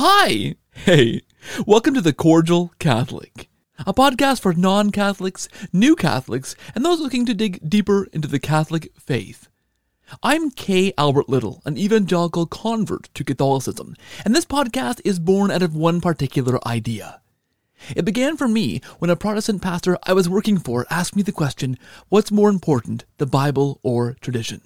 Hi! Hey, welcome to The Cordial Catholic, a podcast for non-Catholics, new Catholics, and those looking to dig deeper into the Catholic faith. I'm K. Albert Little, an evangelical convert to Catholicism, and this podcast is born out of one particular idea. It began for me when a Protestant pastor I was working for asked me the question, what's more important, the Bible or tradition?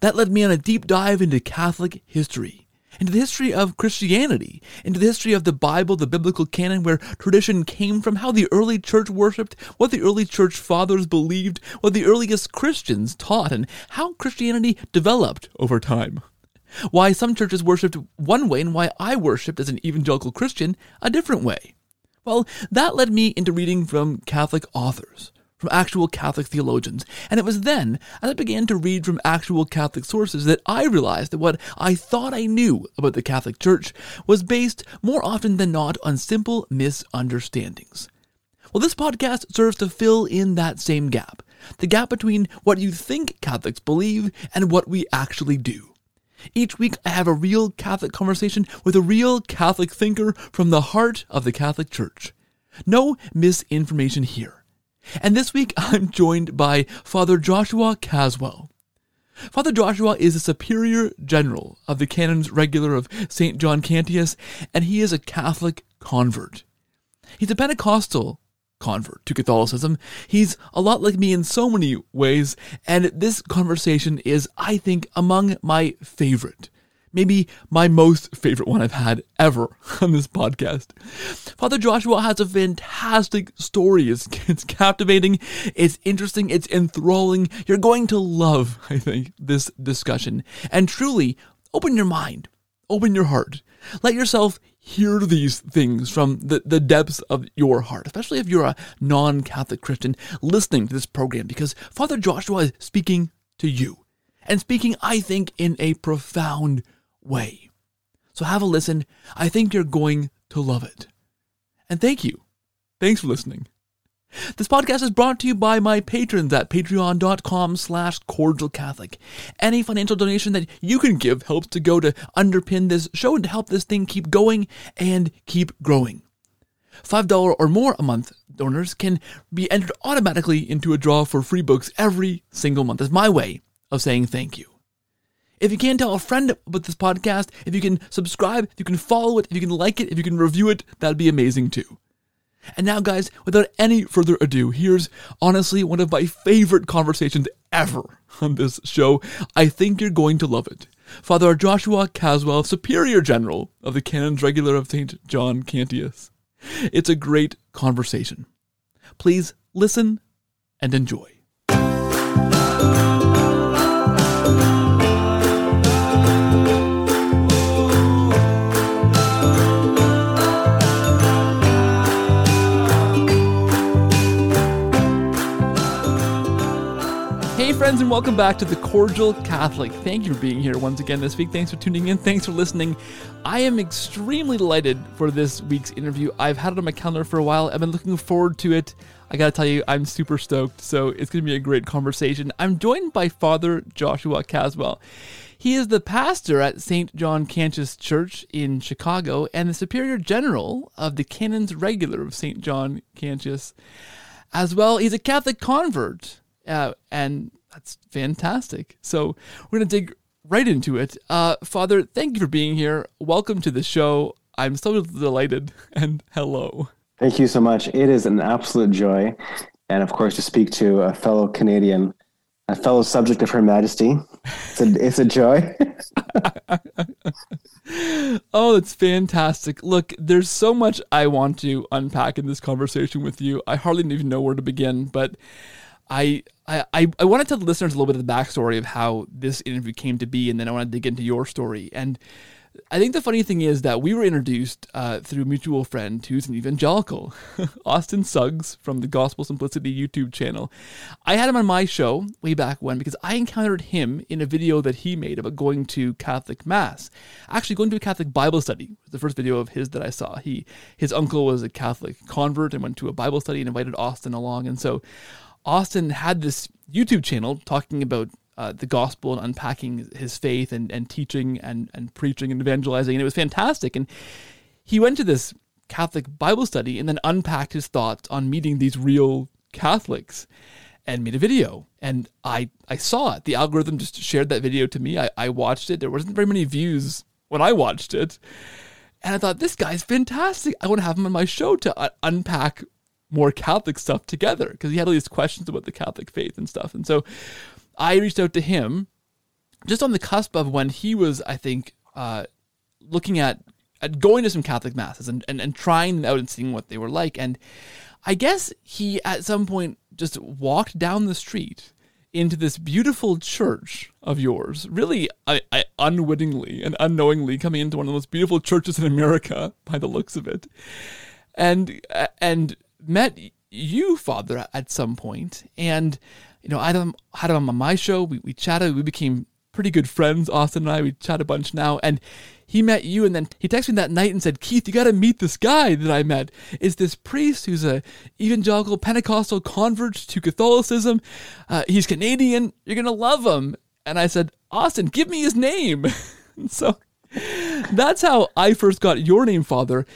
That led me on a deep dive into Catholic history, into the history of Christianity, into the history of the Bible, the biblical canon, where tradition came from, how the early church worshipped, what the early church fathers believed, what the earliest Christians taught, and how Christianity developed over time. Why some churches worshipped one way and why I worshipped as an evangelical Christian a different way. Well, that led me into reading from Catholic authors, from actual Catholic theologians, and it was then, as I began to read from actual Catholic sources, that I realized that what I thought I knew about the Catholic Church was based, more often than not, on simple misunderstandings. Well, this podcast serves to fill in that same gap, the gap between what you think Catholics believe and what we actually do. Each week, I have a real Catholic conversation with a real Catholic thinker from the heart of the Catholic Church. No misinformation here. And this week, I'm joined by Father Joshua Caswell. Father Joshua is a superior general of the Canons Regular of St. John Cantius, and he is a Catholic convert. He's a Pentecostal convert to Catholicism. He's a lot like me in so many ways, and this conversation is, I think, among my favorite. Maybe my most favorite one I've had ever on this podcast. Father Joshua has a fantastic story. It's captivating, it's interesting, it's enthralling. You're going to love, I think, this discussion. And truly, open your mind, open your heart. Let yourself hear these things from the depths of your heart, especially if you're a non-Catholic Christian listening to this program, because Father Joshua is speaking to you. And speaking, I think, in a profound way. So have a listen. I think you're going to love it. And thank you. Thanks for listening. This podcast is brought to you by my patrons at patreon.com/cordialcatholic. Any financial donation that you can give helps to go to underpin this show and to help this thing keep going and keep growing. $5 or more a month donors can be entered automatically into a draw for free books every single month. That's my way of saying thank you. If you can, tell a friend about this podcast. If you can subscribe, if you can follow it, if you can like it, if you can review it, that'd be amazing too. And now, guys, without any further ado, here's honestly one of my favorite conversations ever on this show. I think you're going to love it. Father Joshua Caswell, Superior General of the Canons Regular of St. John Cantius. It's a great conversation. Please listen and enjoy. Hey friends, and welcome back to The Cordial Catholic. Thank you for being here once again this week. Thanks for tuning in. Thanks for listening. I am extremely delighted for this week's interview. I've had it on my calendar for a while. I've been looking forward to it. I gotta tell you, I'm super stoked. So it's gonna be a great conversation. I'm joined by Father Joshua Caswell. He is the pastor at St. John Cantius Church in Chicago and the Superior General of the Canons Regular of St. John Cantius. As well, he's a Catholic convert. And that's fantastic. So we're going to dig right into it. Father, thank you for being here. Welcome to the show. I'm so delighted. And hello. Thank you so much. It is an absolute joy. And of course, to speak to a fellow Canadian, a fellow subject of Her Majesty. It's a joy. Oh, it's fantastic. Look, there's so much I want to unpack in this conversation with you. I hardly even know where to begin, but I want to tell the listeners a little bit of the backstory of how this interview came to be, and then I want to dig into your story. And I think the funny thing is that we were introduced through a mutual friend who's an evangelical, Austin Suggs from the Gospel Simplicity YouTube channel. I had him on my show way back when because I encountered him in a video that he made about going to Catholic Mass. Actually, going to a Catholic Bible study was the first video of his that I saw. His uncle was a Catholic convert and went to a Bible study and invited Austin along. And so Austin had this YouTube channel talking about the gospel and unpacking his faith and teaching and preaching and evangelizing. And it was fantastic. And he went to this Catholic Bible study and then unpacked his thoughts on meeting these real Catholics and made a video. And I saw it. The algorithm just shared that video to me. I watched it. There wasn't very many views when I watched it. And I thought, this guy's fantastic. I want to have him on my show to unpack more Catholic stuff together, because he had all these questions about the Catholic faith and stuff. And so I reached out to him just on the cusp of when he was, I think, looking at going to some Catholic masses and trying them out and seeing what they were like. And I guess he, at some point, just walked down the street into this beautiful church of yours, really I unwittingly and unknowingly coming into one of the most beautiful churches in America by the looks of it, and met you, Father, at some point. And, you know, I had him on my show. We chatted. We became pretty good friends, Austin and I. We chat a bunch now. And he met you, and then he texted me that night and said, Keith, you got to meet this guy that I met. It's this priest who's a evangelical Pentecostal convert to Catholicism. He's Canadian. You're going to love him. And I said, Austin, give me his name. So that's how I first got your name, Father,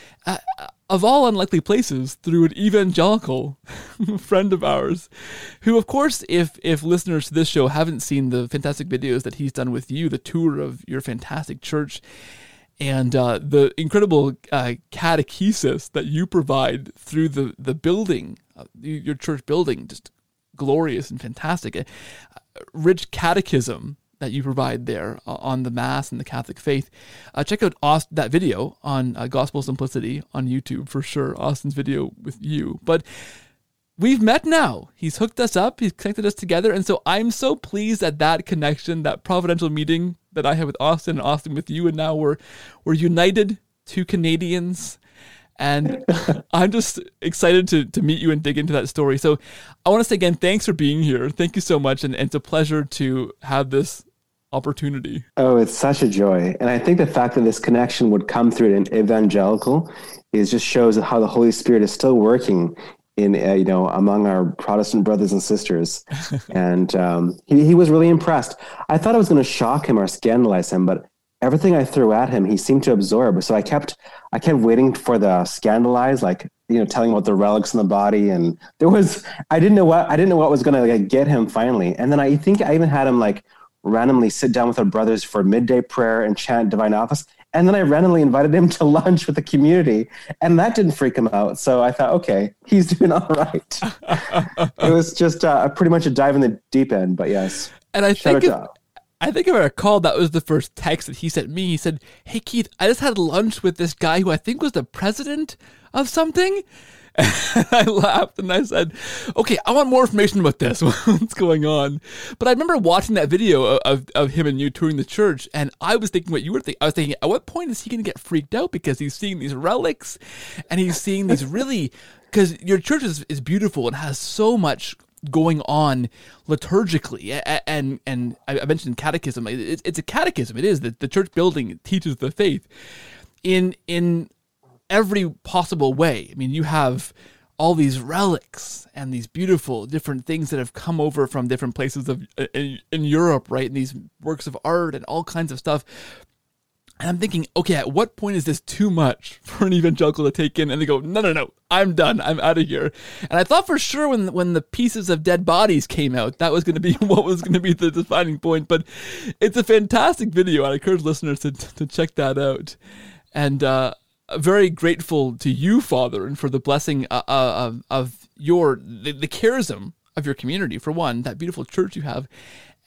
of all unlikely places, through an evangelical friend of ours, who, of course, if listeners to this show haven't seen the fantastic videos that he's done with you, the tour of your fantastic church, and the incredible catechesis that you provide through the building, your church building, just glorious and fantastic, rich catechism that you provide there on the Mass and the Catholic faith. Check out that video on Gospel Simplicity on YouTube for sure, Austin's video with you. But we've met now. He's hooked us up. He's connected us together. And so I'm so pleased at that connection, that providential meeting that I had with Austin and Austin with you. And now we're united, two Canadians. And I'm just excited to meet you and dig into that story. So I want to say again, thanks for being here. Thank you so much. And it's a pleasure to have this opportunity. Oh, it's such a joy. And I think the fact that this connection would come through an evangelical is just shows how the Holy Spirit is still working in, among our Protestant brothers and sisters. And he was really impressed. I thought I was going to shock him or scandalize him, but everything I threw at him, he seemed to absorb. So I kept waiting for the scandalize, telling about the relics in the body, and I didn't know what was going to get him finally. And then I think I even had him randomly sit down with our brothers for midday prayer and chant Divine Office. And then I randomly invited him to lunch with the community, and that didn't freak him out. So I thought, okay, he's doing all right. It was just pretty much a dive in the deep end, but yes. And I think if I recall, that was the first text that he sent me. He said, hey, Keith, I just had lunch with this guy who I think was the president of something. And I laughed and I said, okay, I want more information about this. What's going on? But I remember watching that video of him and you touring the church, and I was thinking what you were thinking. I was thinking, at what point is he going to get freaked out, because he's seeing these relics and he's seeing these really... Because your church is beautiful and has so much going on liturgically, and I mentioned catechism. It's a catechism. It is that the church building teaches the faith in every possible way. I mean, you have all these relics and these beautiful different things that have come over from different places in Europe, right? And these works of art and all kinds of stuff. And I'm thinking, okay, at what point is this too much for an evangelical to take in? And they go, no, I'm done. I'm out of here. And I thought for sure when the pieces of dead bodies came out, that was going to be what was going to be the defining point. But it's a fantastic video. I encourage listeners to check that out. And very grateful to you, Father, and for the blessing of the charism of your community, for one, that beautiful church you have.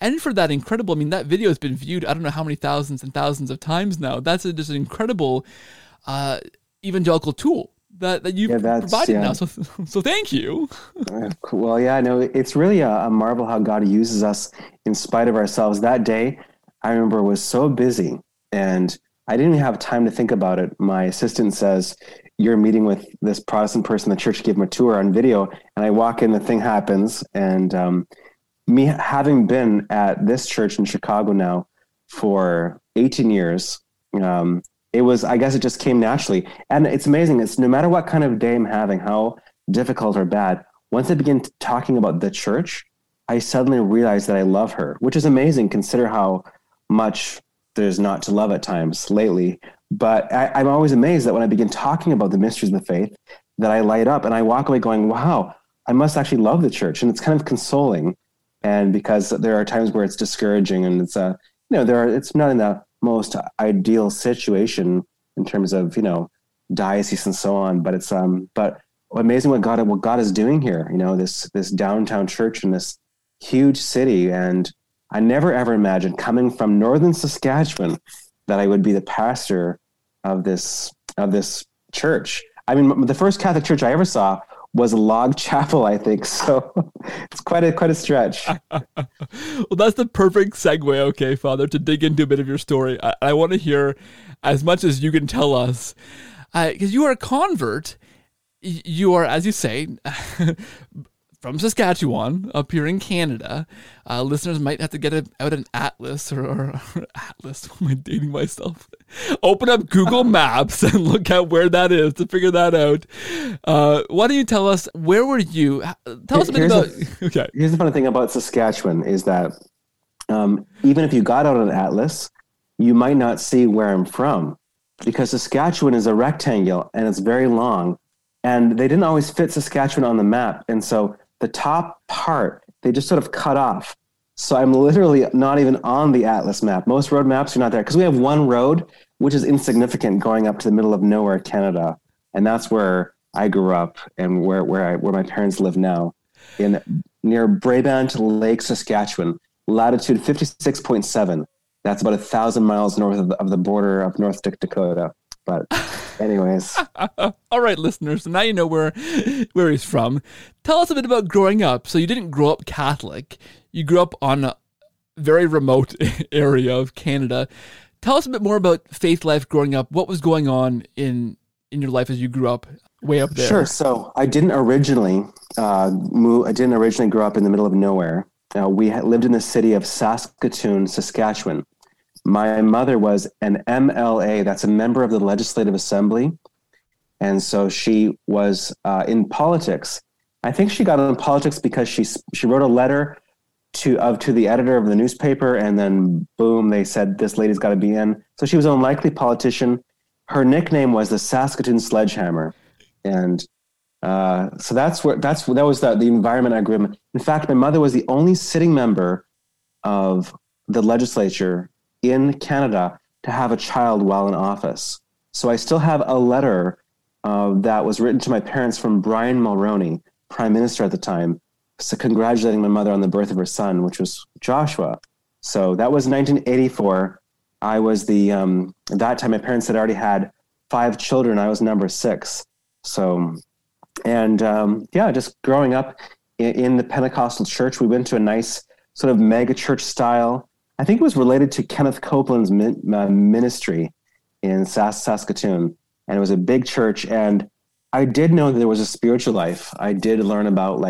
And for that incredible, that video has been viewed, I don't know how many thousands and thousands of times now. That's just an incredible evangelical tool that you've provided now. So thank you. Well, yeah, no, it's really a marvel how God uses us in spite of ourselves. That day, I remember, was so busy, and I didn't even have time to think about it. My assistant says, you're meeting with this Protestant person, the church gave him a tour on video, and I walk in, the thing happens, and... me having been at this church in Chicago now for 18 years, it just came naturally. And it's amazing. It's no matter what kind of day I'm having, how difficult or bad, once I begin talking about the church, I suddenly realized that I love her, which is amazing. Consider how much there's not to love at times lately. But I'm always amazed that when I begin talking about the mysteries of the faith, that I light up and I walk away going, wow, I must actually love the church. And it's kind of consoling. And because there are times where it's discouraging and it's, it's not in the most ideal situation in terms of, diocese and so on. But it's, but amazing what God is doing here, this downtown church in this huge city. And I never, ever imagined coming from Northern Saskatchewan that I would be the pastor of this church. I mean, the first Catholic church I ever saw was a log chapel, I think. So it's quite a stretch. Well, that's the perfect segue, okay, Father, to dig into a bit of your story. I want to hear as much as you can tell us, because you are a convert. You are, as you say, from Saskatchewan, up here in Canada. Listeners might have to get out an atlas or atlas. Am I dating myself? Open up Google Maps and look at where that is to figure that out. Why don't you tell us, where were you? Tell us a bit about... Okay. Here's the funny thing about Saskatchewan is that even if you got out an atlas, you might not see where I'm from, because Saskatchewan is a rectangle and it's very long, and they didn't always fit Saskatchewan on the map. And so the top part, they just sort of cut off. So I'm literally not even on the atlas map. Most road maps are not there because we have one road, which is insignificant, going up to the middle of nowhere, Canada. And that's where I grew up and where my parents live now, near Brabant Lake, Saskatchewan, latitude 56.7. That's about 1,000 miles north of the border of North Dakota. But anyways. All right, listeners. So now you know where he's from. Tell us a bit about growing up. So you didn't grow up Catholic. You grew up on a very remote area of Canada. Tell us a bit more about faith life growing up. What was going on in your life as you grew up way up there? Sure. So I didn't originally grow up in the middle of nowhere. We lived in the city of Saskatoon, Saskatchewan. My mother was an MLA, that's a member of the Legislative Assembly. And so she was in politics. I think she got in politics because she wrote a letter to the editor of the newspaper, and then boom, they said, this lady's got to be in. So she was an unlikely politician. Her nickname was the Saskatoon Sledgehammer. And so that was the environment I grew up in. In fact, my mother was the only sitting member of the legislature in Canada to have a child while in office. So I still have a letter that was written to my parents from Brian Mulroney, Prime Minister at the time, so congratulating my mother on the birth of her son, which was Joshua. So that was 1984. I was at that time my parents had already had 5 children. I was number 6. So, and just growing up in the Pentecostal church, we went to a nice sort of mega church style. I think it was related to Kenneth Copeland's ministry in Saskatoon. And it was a big church. And I did know that there was a spiritual life. I did learn about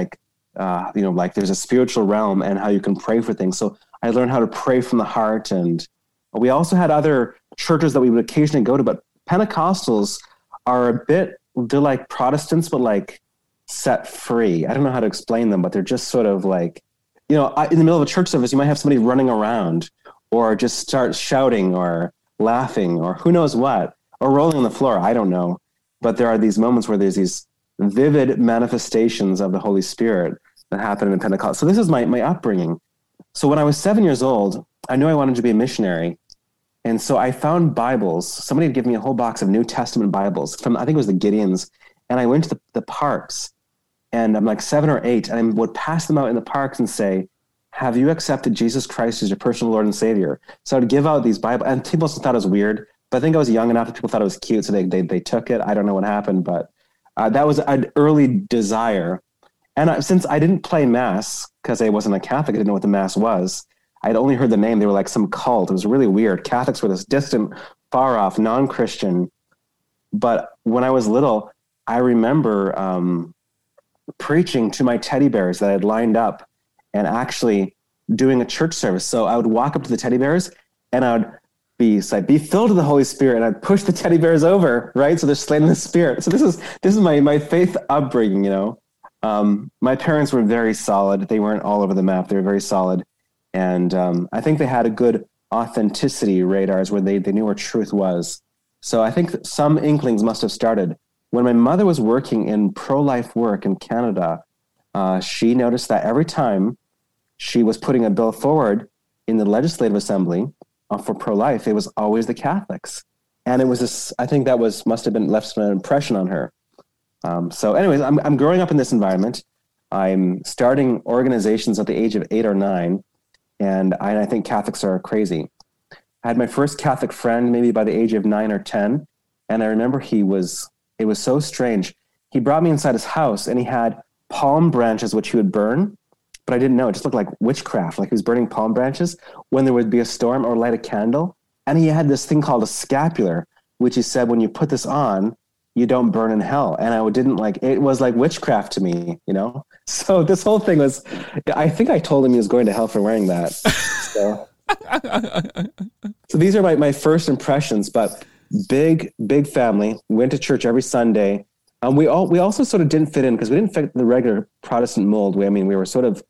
there's a spiritual realm and how you can pray for things. So I learned how to pray from the heart. And we also had other churches that we would occasionally go to, but Pentecostals are they're like Protestants, but like set free. I don't know how to explain them, but they're just sort of like, in the middle of a church service, you might have somebody running around or just start shouting or laughing or who knows what, or rolling on the floor. I don't know. But there are these moments where there's these vivid manifestations of the Holy Spirit that happen in Pentecost. So this is my upbringing. So when I was 7 years old, I knew I wanted to be a missionary. And so I found Bibles. Somebody had given me a whole box of New Testament Bibles from, I think it was the Gideons. And I went to the parks. And I'm like 7 or 8, and I would pass them out in the parks and say, have you accepted Jesus Christ as your personal Lord and Savior? So I would give out these Bibles, and people still thought it was weird, but I think I was young enough that people thought it was cute, so they took it. I don't know what happened, but that was an early desire. And since I didn't play Mass, because I wasn't a Catholic, I didn't know what the Mass was. I'd only heard the name. They were like some cult. It was really weird. Catholics were this distant, far-off, non-Christian. But when I was little, I remember... preaching to my teddy bears that I'd lined up and actually doing a church service. So I would walk up to the teddy bears and I would be filled with the Holy Spirit, and I'd push the teddy bears over, right? So they're slain in the Spirit. So this is my faith upbringing, My parents were very solid. They weren't all over the map. They were very solid. And I think they had a good authenticity radars where they knew where truth was. So I think some inklings must have started. When my mother was working in pro-life work in Canada, she noticed that every time she was putting a bill forward in the legislative assembly for pro-life, it was always the Catholics. And it was this, I think that was, must have been left an impression on her. So anyways, I'm growing up in this environment. I'm starting organizations at the age of 8 or 9. And I think Catholics are crazy. I had my first Catholic friend maybe by the age of 9 or 10. And I remember it was so strange. He brought me inside his house and he had palm branches, which he would burn, but I didn't know. It just looked like witchcraft. Like he was burning palm branches when there would be a storm or light a candle. And he had this thing called a scapular, which he said, when you put this on, you don't burn in hell. And I didn't like, it was like witchcraft to me, you know? So this whole thing was, I think I told him he was going to hell for wearing that. So these are my first impressions, but big family, went to church every Sunday. We also sort of didn't fit in because we didn't fit the regular Protestant mold. We were sort of,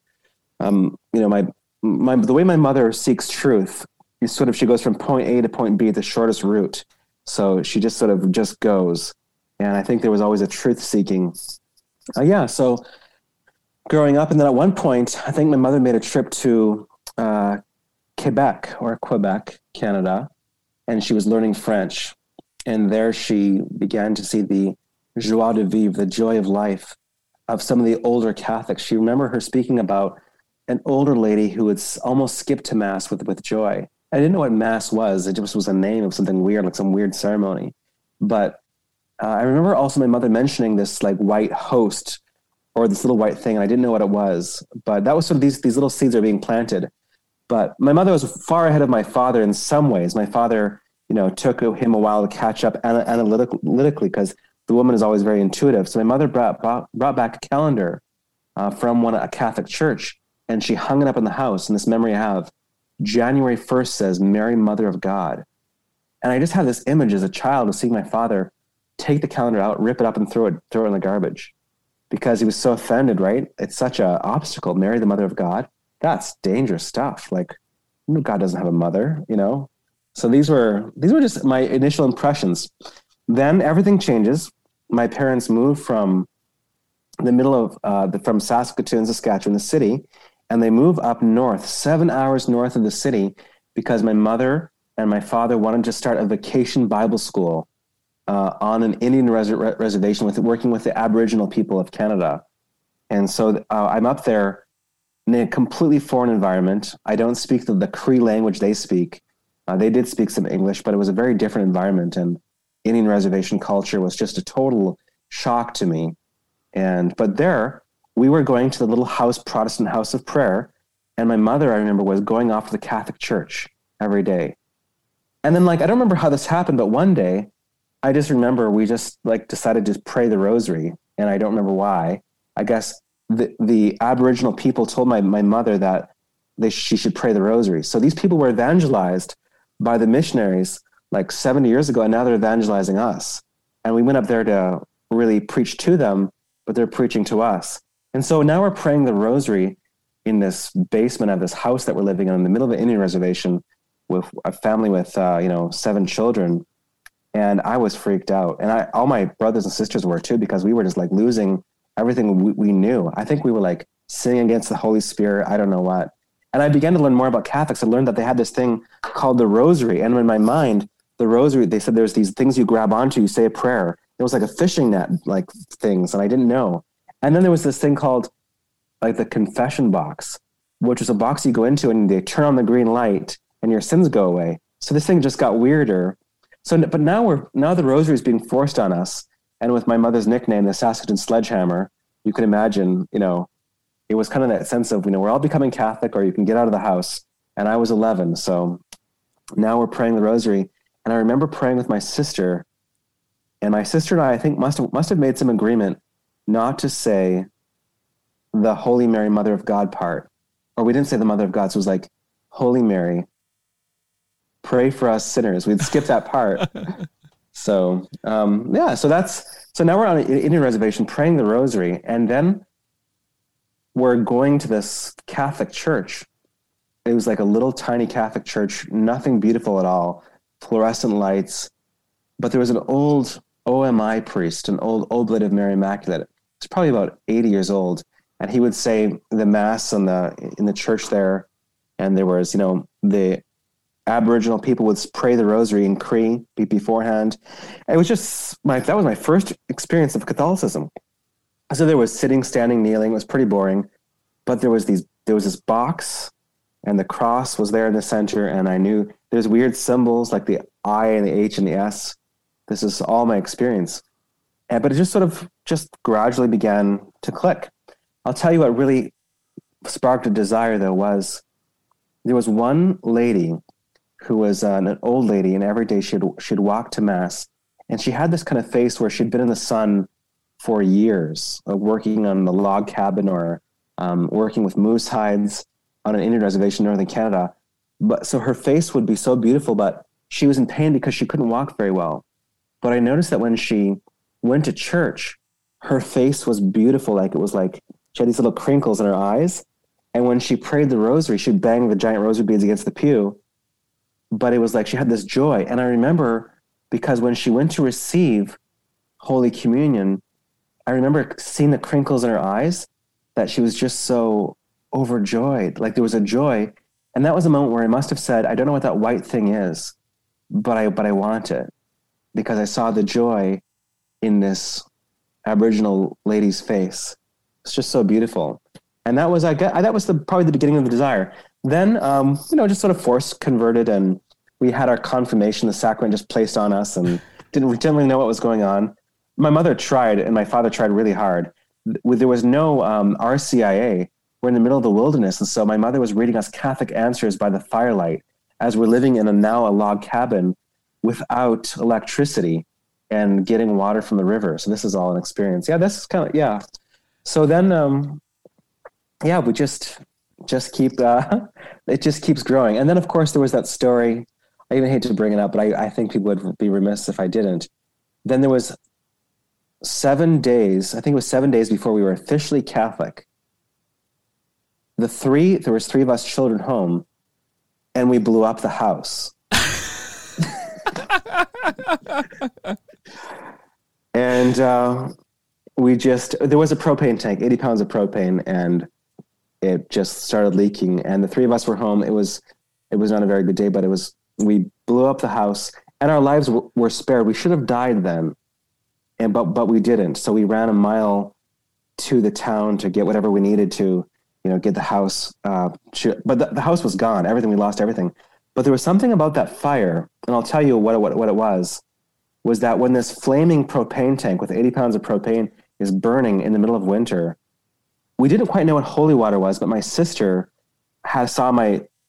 you know, the way my mother seeks truth is sort of, she goes from point A to point B, the shortest route. So she just sort of just goes. And I think there was always a truth seeking. So growing up. And then at one point, I think my mother made a trip to Quebec, Canada, and she was learning French. And there she began to see the joie de vivre, the joy of life, of some of the older Catholics. She remembered her speaking about an older lady who would almost skip to mass with joy. I didn't know what mass was. It just was a name of something weird, like some weird ceremony. But I remember also my mother mentioning this like white host or this little white thing. And I didn't know what it was, but that was sort of these little seeds are being planted. But my mother was far ahead of my father in some ways. My father, you know, took him a while to catch up analytically because the woman is always very intuitive. So my mother brought back a calendar from a Catholic church and she hung it up in the house. And this memory I have, January 1st says, Mary, Mother of God. And I just have this image as a child of seeing my father take the calendar out, rip it up and throw it in the garbage because he was so offended, right? It's such an obstacle. Mary, the mother of God, that's dangerous stuff. Like God doesn't have a mother, you know? So these were just my initial impressions. Then everything changes. My parents moved from the middle of, from Saskatoon, Saskatchewan, the city, and they move up north, 7 hours north of the city, because my mother and my father wanted to start a vacation Bible school on an Indian reservation working with the Aboriginal people of Canada. And so I'm up there in a completely foreign environment. I don't speak the Cree language they speak. They did speak some English, but it was a very different environment. And Indian reservation culture was just a total shock to me. But there, we were going to the little house, Protestant house of prayer. And my mother, I remember, was going off to the Catholic church every day. And then I don't remember how this happened, but one day I just remember we just decided to pray the rosary. And I don't remember why. I guess the Aboriginal people told my mother that she should pray the rosary. So these people were evangelized by the missionaries 70 years ago. And now they're evangelizing us. And we went up there to really preach to them, but they're preaching to us. And so now we're praying the rosary in this basement of this house that we're living in the middle of an Indian reservation with a family with, 7 children. And I was freaked out. And all my brothers and sisters were too, because we were just losing everything we knew. I think we were sinning against the Holy Spirit. I don't know what. And I began to learn more about Catholics. I learned that they had this thing called the rosary. And in my mind, the rosary, they said there's these things you grab onto, you say a prayer. It was like a fishing net, things. And I didn't know. And then there was this thing called the confession box, which was a box you go into and they turn on the green light and your sins go away. So this thing just got weirder. So, but now the rosary is being forced on us. And with my mother's nickname, the Saskatoon Sledgehammer, you can imagine, it was kind of that sense of, we're all becoming Catholic or you can get out of the house. And I was 11. So now we're praying the rosary. And I remember praying with my sister, and my sister and I think must've made some agreement not to say the Holy Mary, Mother of God part, or we didn't say the Mother of God. So it was Holy Mary, pray for us sinners. We'd skip that part. So now we're on an Indian reservation praying the rosary. And then were going to this Catholic church. It was like a little tiny Catholic church, nothing beautiful at all, fluorescent lights. But there was an old OMI priest, an old Oblate of Mary Immaculate. He's probably about 80 years old. And he would say the mass in the church there. And there was, the Aboriginal people would pray the rosary in Cree beforehand. It was that was my first experience of Catholicism. So there was sitting, standing, kneeling. It was pretty boring. But there was this box, and the cross was there in the center. And I knew there's weird symbols like the I and the H and the S. This is all my experience. But it just sort of just gradually began to click. I'll tell you what really sparked a desire, though, was there was one lady who was an old lady, and every day she'd walk to Mass. And she had this kind of face where she'd been in the sun for years, working on the log cabin or working with moose hides on an Indian reservation in Northern Canada. But so her face would be so beautiful, but she was in pain because she couldn't walk very well. But I noticed that when she went to church, her face was beautiful. Like it was like she had these little crinkles in her eyes. And when she prayed the rosary, she'd bang the giant rosary beads against the pew. But it was like she had this joy. And I remember because when she went to receive Holy Communion, I remember seeing the crinkles in her eyes, that she was just so overjoyed. Like there was a joy. And that was a moment where I must have said, I don't know what that white thing is, but I want it, because I saw the joy in this Aboriginal lady's face. It's just so beautiful. And that was, probably the beginning of the desire. Then, just sort of force converted, and we had our confirmation, the sacrament just placed on us, and didn't generally know what was going on. My mother tried, and my father tried really hard. There was no RCAA. We're in the middle of the wilderness. And so my mother was reading us Catholic answers by the firelight as we're living in a log cabin without electricity and getting water from the river. So this is all an experience. Yeah, this is kind of, yeah. So then, we just keep, it just keeps growing. And then of course there was that story. I even hate to bring it up, but I think people would be remiss if I didn't. Then there was 7 days. I think it was 7 days before we were officially Catholic. There was three of us children home, and we blew up the house. And there was a propane tank, 80 pounds of propane, and it just started leaking. And the three of us were home. It was not a very good day, but we blew up the house, and our lives were spared. We should have died then, but we didn't. So we ran a mile to the town to get whatever we needed to, get the house. But the house was gone. Everything, we lost everything. But there was something about that fire, and I'll tell you what it was that when this flaming propane tank with 80 pounds of propane is burning in the middle of winter, we didn't quite know what holy water was, but my sister saw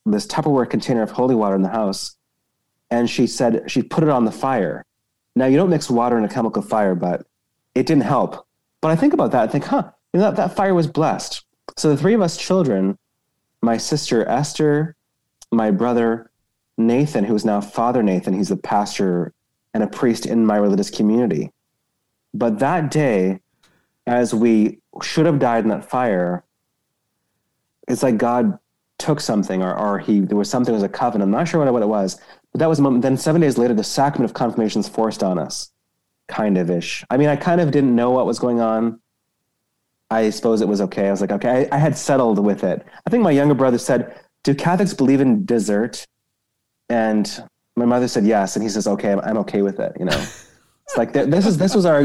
this Tupperware container of holy water in the house, and she said she put it on the fire. Now, you don't mix water in a chemical fire, but it didn't help. But I think about that, I think, that fire was blessed. So the three of us children, my sister Esther, my brother Nathan, who is now Father Nathan, he's a pastor and a priest in my religious community. But that day, as we should have died in that fire, it's like God took something, there was something, it was a covenant. I'm not sure what it was, but that was a moment. Then 7 days later, the sacrament of confirmation is forced on us, kind of ish. I mean, I kind of didn't know what was going on. I suppose it was okay. I was like, okay, I had settled with it. I think my younger brother said, "Do Catholics believe in dessert?" And my mother said yes, and he says, "Okay, I'm okay with it." It's like this was our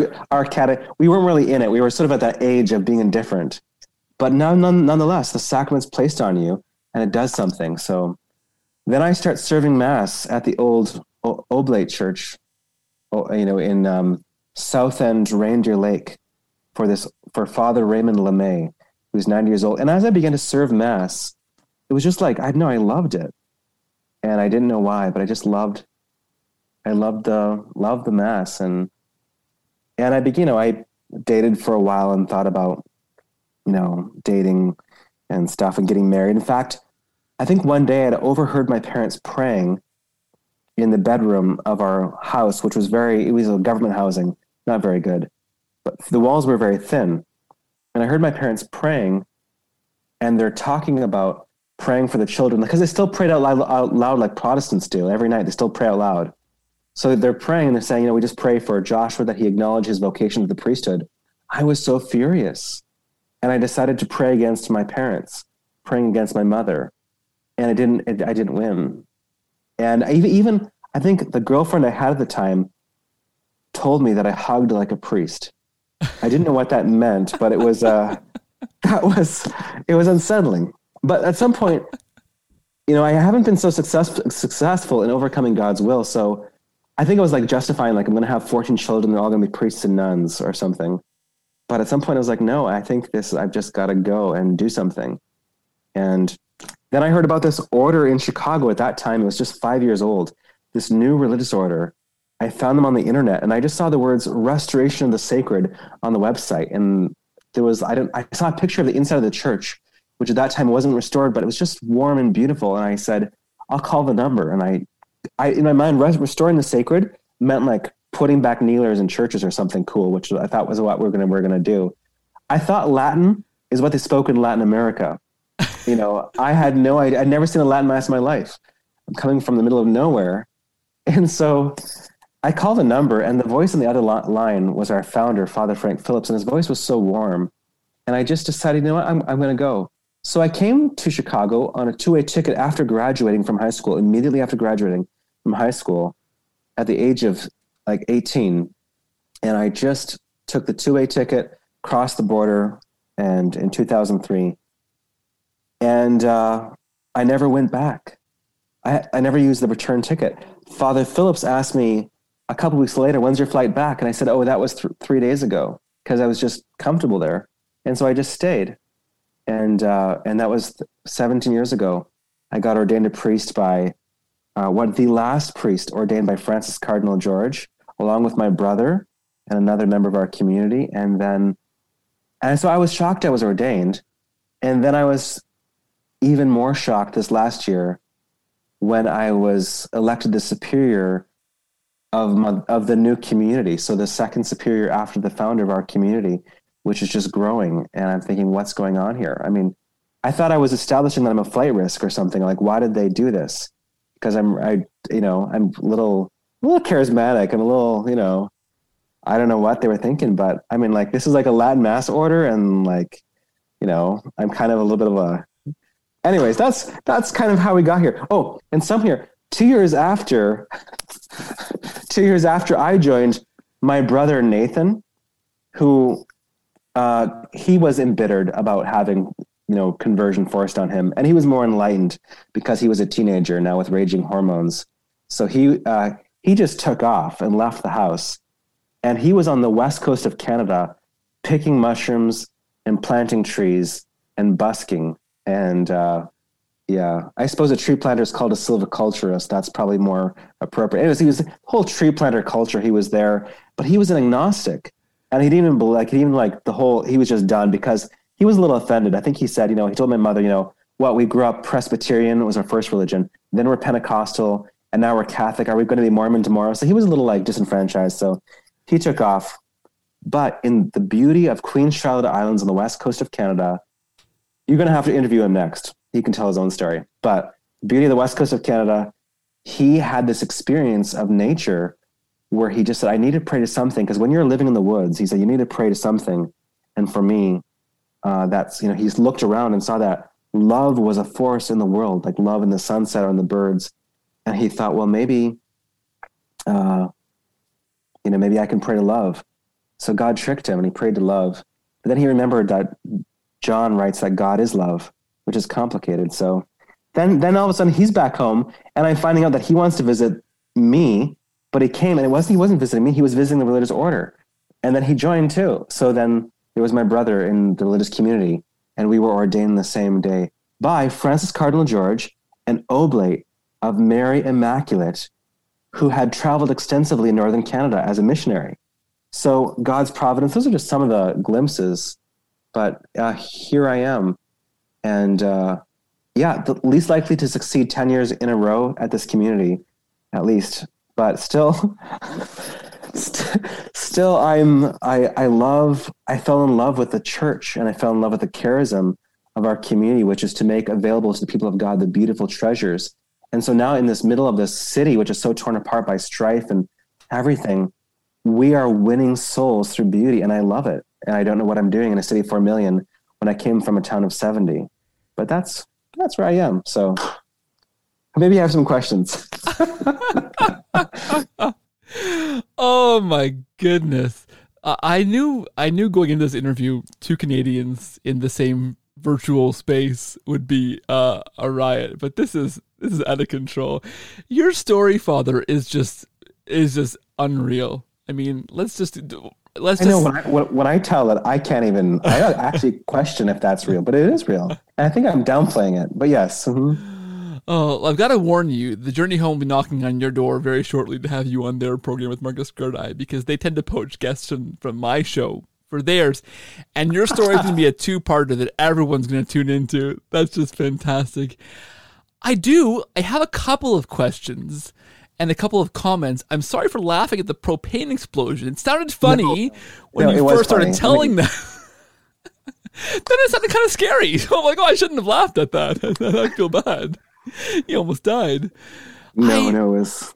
we weren't really in it. We were sort of at that age of being indifferent, but nonetheless, the sacrament's placed on you, and it does something. So then I start serving Mass at the old Oblate Church, in South End, Reindeer Lake, for Father Raymond LeMay, who's 90 years old. And as I began to serve Mass, it was just like I loved it. And I didn't know why, but I just loved the Mass. And I dated for a while and thought about, dating and stuff and getting married. In fact, I think one day I'd overheard my parents praying in the bedroom of our house, which was it was a government housing, not very good, but the walls were very thin. And I heard my parents praying, and they're talking about praying for the children, because they still prayed out loud like Protestants do. Every night they still pray out loud. So they're praying and they're saying, you know, we just pray for Joshua that he acknowledge his vocation to the priesthood. I was so furious. And I decided to pray against my parents, praying against my mother. And I didn't win. And even I think the girlfriend I had at the time told me that I hugged like a priest. I didn't know what that meant, but it was, it was unsettling. But at some point, you know, I haven't been so successful in overcoming God's will. So I think I was like justifying, like, I'm going to have 14 children. They're all going to be priests and nuns or something. But at some point I was like, no, I think I've just got to go and do something. And then I heard about this order in Chicago at that time. It was just 5 years old, this new religious order. I found them on the internet and I just saw the words restoration of the sacred on the website. And I saw a picture of the inside of the church, which at that time wasn't restored, but it was just warm and beautiful. And I said, I'll call the number. And I in my mind, restoring the sacred meant like putting back kneelers in churches or something cool, which I thought was what we're going to do. I thought Latin is what they spoke in Latin America. You know, I had no idea. I'd never seen a Latin mass in my life. I'm coming from the middle of nowhere. And so I called the number, and the voice on the other line was our founder, Father Frank Phillips. And his voice was so warm. And I just decided, you know what, I'm going to go. So I came to Chicago on a two-way ticket immediately after graduating from high school at the age of like 18. And I just took the two-way ticket, crossed the border, and in 2003. And I never went back. I never used the return ticket. Father Phillips asked me a couple weeks later, when's your flight back? And I said, oh, that was 3 days ago, because I was just comfortable there. And so I just stayed. And that was 17 years ago. I got ordained a priest by the last priest ordained by Francis Cardinal George, along with my brother and another member of our community. And so I was shocked I was ordained. And then I was even more shocked this last year when I was elected the superior of the new community. So the second superior after the founder of our community, which is just growing. And I'm thinking, what's going on here? I mean, I thought I was establishing that I'm a flight risk or something. Like, why did they do this? Because I'm a little charismatic. I'm a little, you know, I don't know what they were thinking, but I mean, like, this is like a Latin mass order. And like, you know, I'm kind of a little bit of a, anyways, that's kind of how we got here. Oh, and something here, 2 years after I joined, my brother, Nathan, who, he was embittered about having, you know, conversion forced on him. And he was more enlightened because he was a teenager now with raging hormones. So he just took off and left the house, and he was on the west coast of Canada picking mushrooms and planting trees and busking. And, yeah, I suppose a tree planter is called a silviculturist. That's probably more appropriate. Anyways, he was the whole tree planter culture. He was there, but he was an agnostic, and he was just done because he was a little offended. I think he said, you know, he told my mother, you know, well, we grew up Presbyterian was our first religion. Then we're Pentecostal, and now we're Catholic. Are we going to be Mormon tomorrow? So he was a little like disenfranchised. So he took off, but in the beauty of Queen Charlotte Islands on the west coast of Canada, you're going to have to interview him next. He can tell his own story, but beauty of the west coast of Canada, he had this experience of nature where he just said, I need to pray to something. Cause when you're living in the woods, he said, you need to pray to something. And for me, that's, you know, he's looked around and saw that love was a force in the world, like love in the sunset or in the birds. And he thought, well, maybe, you know, maybe I can pray to love. So God tricked him and he prayed to love. But then he remembered that John writes that God is love, which is complicated. So then all of a sudden he's back home, and I'm finding out that he wants to visit me, but he came and he wasn't visiting me. He was visiting the religious order, and then he joined too. So then there was my brother in the religious community, and we were ordained the same day by Francis Cardinal George, an Oblate of Mary Immaculate, who had traveled extensively in Northern Canada as a missionary. So God's providence, those are just some of the glimpses, but here I am. And the least likely to succeed 10 years in a row at this community, at least, but still I fell in love with the church, and I fell in love with the charism of our community, which is to make available to the people of God the beautiful treasures. And so now in this middle of this city, which is so torn apart by strife and everything, we are winning souls through beauty. And I love it. And I don't know what I'm doing in a city of 4 million when I came from a town of 70, but that's where I am. So maybe I have some questions. Oh my goodness. I knew going into this interview, two Canadians in the same virtual space would be a riot, but this is out of control. Your story, Father, is just unreal. I mean, let's just. I know when I tell it, I can't even. I actually question if that's real, but it is real, and I think I'm downplaying it. But yes. Mm-hmm. Oh, I've got to warn you, The Journey Home will be knocking on your door very shortly to have you on their program with Marcus Gerdai, because they tend to poach guests from my show for theirs. And your story is going to be a two-parter that everyone's going to tune into. That's just fantastic. I have a couple of questions and a couple of comments. I'm sorry for laughing at the propane explosion. It sounded funny when you first started telling them. Then it sounded kind of scary. I'm like, I shouldn't have laughed at that. I feel bad. He almost died. No, it was.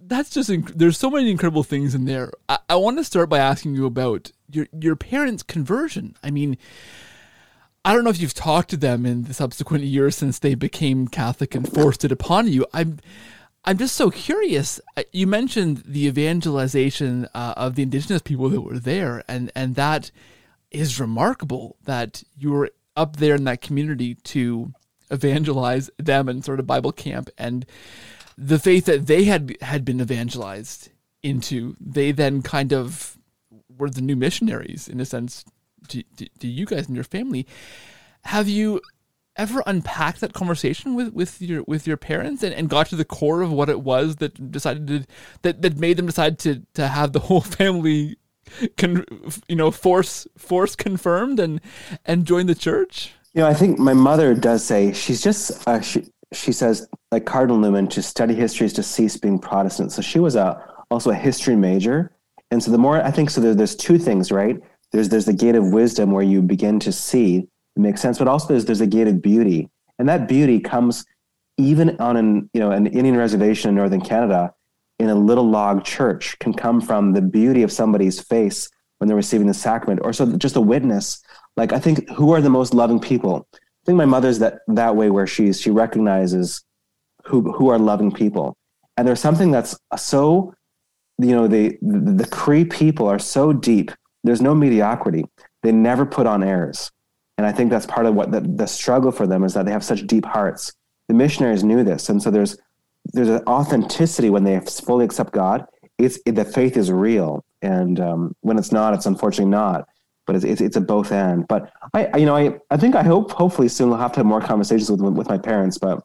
That's just, there's so many incredible things in there. I want to start by asking you about your parents' conversion. I mean, I don't know if you've talked to them in the subsequent years since they became Catholic and forced it upon you. I'm just so curious. You mentioned the evangelization of the Indigenous people that were there, and that is remarkable that you were up there in that community to evangelize them and sort of Bible camp, and the faith that they had been evangelized into, they then kind of were the new missionaries in a sense to you guys and your family. Have you ever unpacked that conversation with your parents and got to the core of what it was that that made them decide to have the whole family force confirmed and join the church? I think my mother does say, she's just, she says, like Cardinal Newman, to study history is to cease being Protestant. So she was also a history major. And so the more, I think, so there's two things, right? There's the gate of wisdom where you begin to see, it makes sense, but also there's a gate of beauty. And that beauty comes even on an Indian reservation in Northern Canada, in a little log church, can come from the beauty of somebody's face when they're receiving the sacrament, or so just a witness. Like, I think, who are the most loving people? I think my mother's that way, where she recognizes who are loving people. And there's something that's so, the Cree people are so deep. There's no mediocrity. They never put on airs. And I think that's part of what the struggle for them is, that they have such deep hearts. The missionaries knew this. And so there's an authenticity when they fully accept God. The faith is real. And when it's not, it's unfortunately not. But it's a both end. But I think hopefully soon we'll have to have more conversations with my parents. But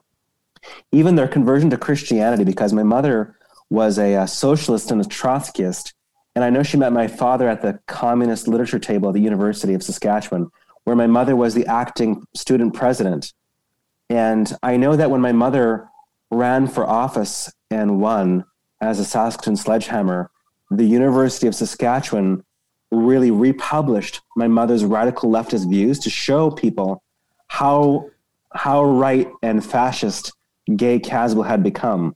even their conversion to Christianity, because my mother was a socialist and a Trotskyist, and I know she met my father at the communist literature table at the University of Saskatchewan, where my mother was the acting student president. And I know that when my mother ran for office and won as a Saskatoon Sledgehammer, the University of Saskatchewan really republished my mother's radical leftist views to show people how right and fascist Gay Caswell had become.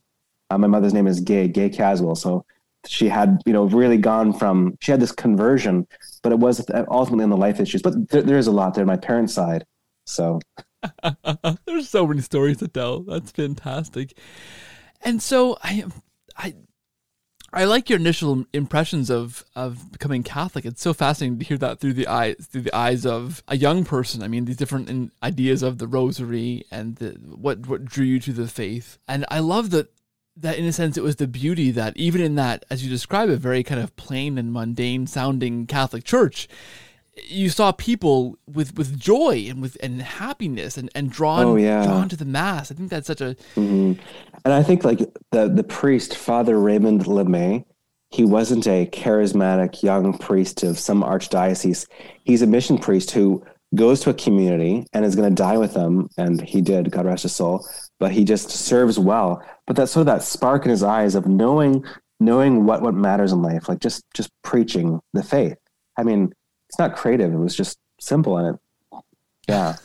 My mother's name is Gay Caswell, so she had really gone from, she had this conversion, but it was ultimately in the life issues. But there is a lot there on my parents' side, so. There's so many stories to tell. That's fantastic. And so I like your initial impressions of becoming Catholic. It's so fascinating to hear that through the eyes of a young person. I mean, these different ideas of the rosary and what drew you to the faith. And I love that in a sense it was the beauty that, even in that, as you describe it, very kind of plain and mundane sounding Catholic church, you saw people with joy and with happiness and drawn to the Mass. I think that's such a... Mm-hmm. And I think, like, the priest, Father Raymond LeMay, he wasn't a charismatic young priest of some archdiocese. He's a mission priest who goes to a community and is going to die with them. And he did, God rest his soul, but he just serves well. But that's sort of that spark in his eyes of knowing what matters in life, like just preaching the faith. I mean, it's not creative. It was just simple in it. Yeah.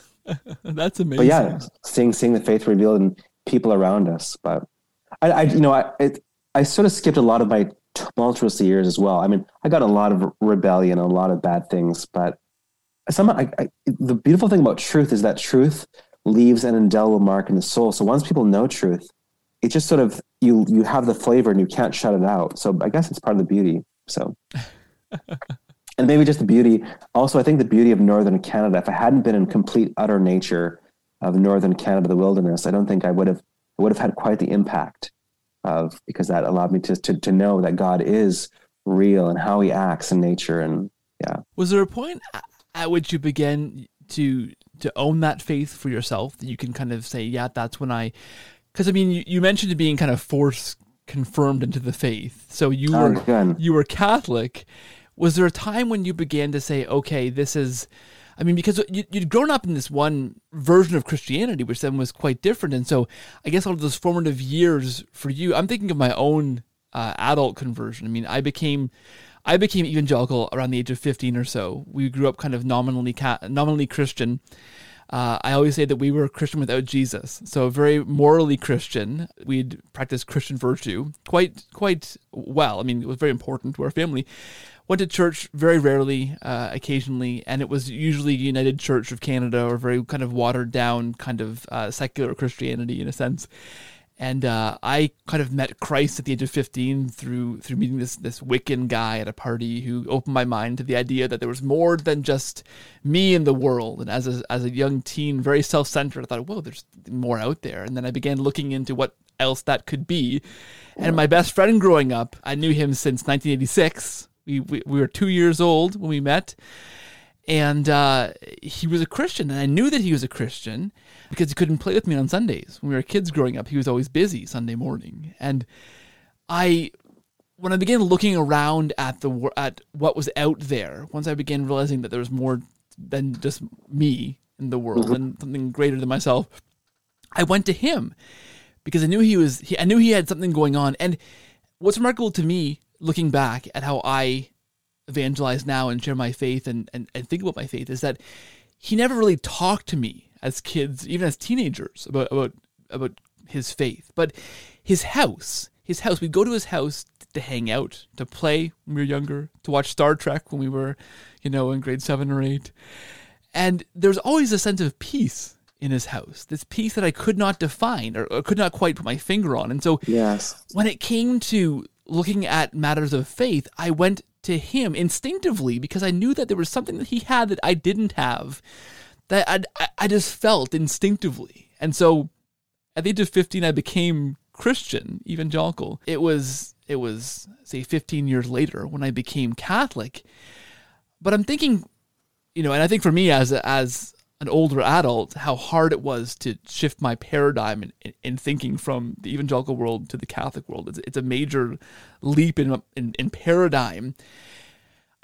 That's amazing. But yeah, seeing the faith revealed in people around us. But I sort of skipped a lot of my tumultuous years as well. I mean, I got a lot of rebellion, a lot of bad things, but somehow the beautiful thing about truth is that truth leaves an indelible mark in the soul. So once people know truth, it just sort of, you have the flavor and you can't shut it out. So I guess it's part of the beauty. So, and maybe just the beauty. Also, I think the beauty of Northern Canada, if I hadn't been in complete utter nature of Northern Canada, the wilderness, I don't think I would have had quite the impact of, because that allowed me to know that God is real and how he acts in nature. And yeah. Was there a point at which you began to own that faith for yourself, that you can kind of say, yeah, that's when I, because I mean, you mentioned it being kind of force confirmed into the faith. So you were Catholic. Was there a time when you began to say, okay, this is, I mean, because you'd grown up in this one version of Christianity, which then was quite different. And so I guess all of those formative years for you, I'm thinking of my own adult conversion. I mean, I became evangelical around the age of 15 or so. We grew up kind of nominally Christian. I always say that we were Christian without Jesus, so very morally Christian. We'd practice Christian virtue quite well. I mean, it was very important to our family. Went to church very rarely, occasionally, and it was usually United Church of Canada or very kind of watered down kind of secular Christianity in a sense. And I kind of met Christ at the age of 15 through meeting this Wiccan guy at a party who opened my mind to the idea that there was more than just me in the world. And as a young teen, very self-centered, I thought, whoa, there's more out there. And then I began looking into what else that could be. And my best friend growing up, I knew him since 1986. We were 2 years old when we met. And he was a Christian, and I knew that he was a Christian because he couldn't play with me on Sundays. When we were kids growing up, he was always busy Sunday morning. And when I began looking around at what was out there, once I began realizing that there was more than just me in the world and something greater than myself, I went to him because I knew I knew he had something going on. And what's remarkable to me, looking back at how I evangelize now and share my faith and think about my faith, is that he never really talked to me as kids, even as teenagers, about his faith. But his house, we'd go to his house to hang out, to play when we were younger, to watch Star Trek when we were, in grade 7 or 8. And there's always a sense of peace in his house, this peace that I could not define or could not quite put my finger on. And so when it came to looking at matters of faith, I went to him instinctively because I knew that there was something that he had that I didn't have, that I just felt instinctively. And so at the age of 15, I became Christian, evangelical. It was say 15 years later when I became Catholic. But I'm thinking, and I think for me as an older adult, how hard it was to shift my paradigm in thinking from the evangelical world to the Catholic world. It's a major leap in paradigm.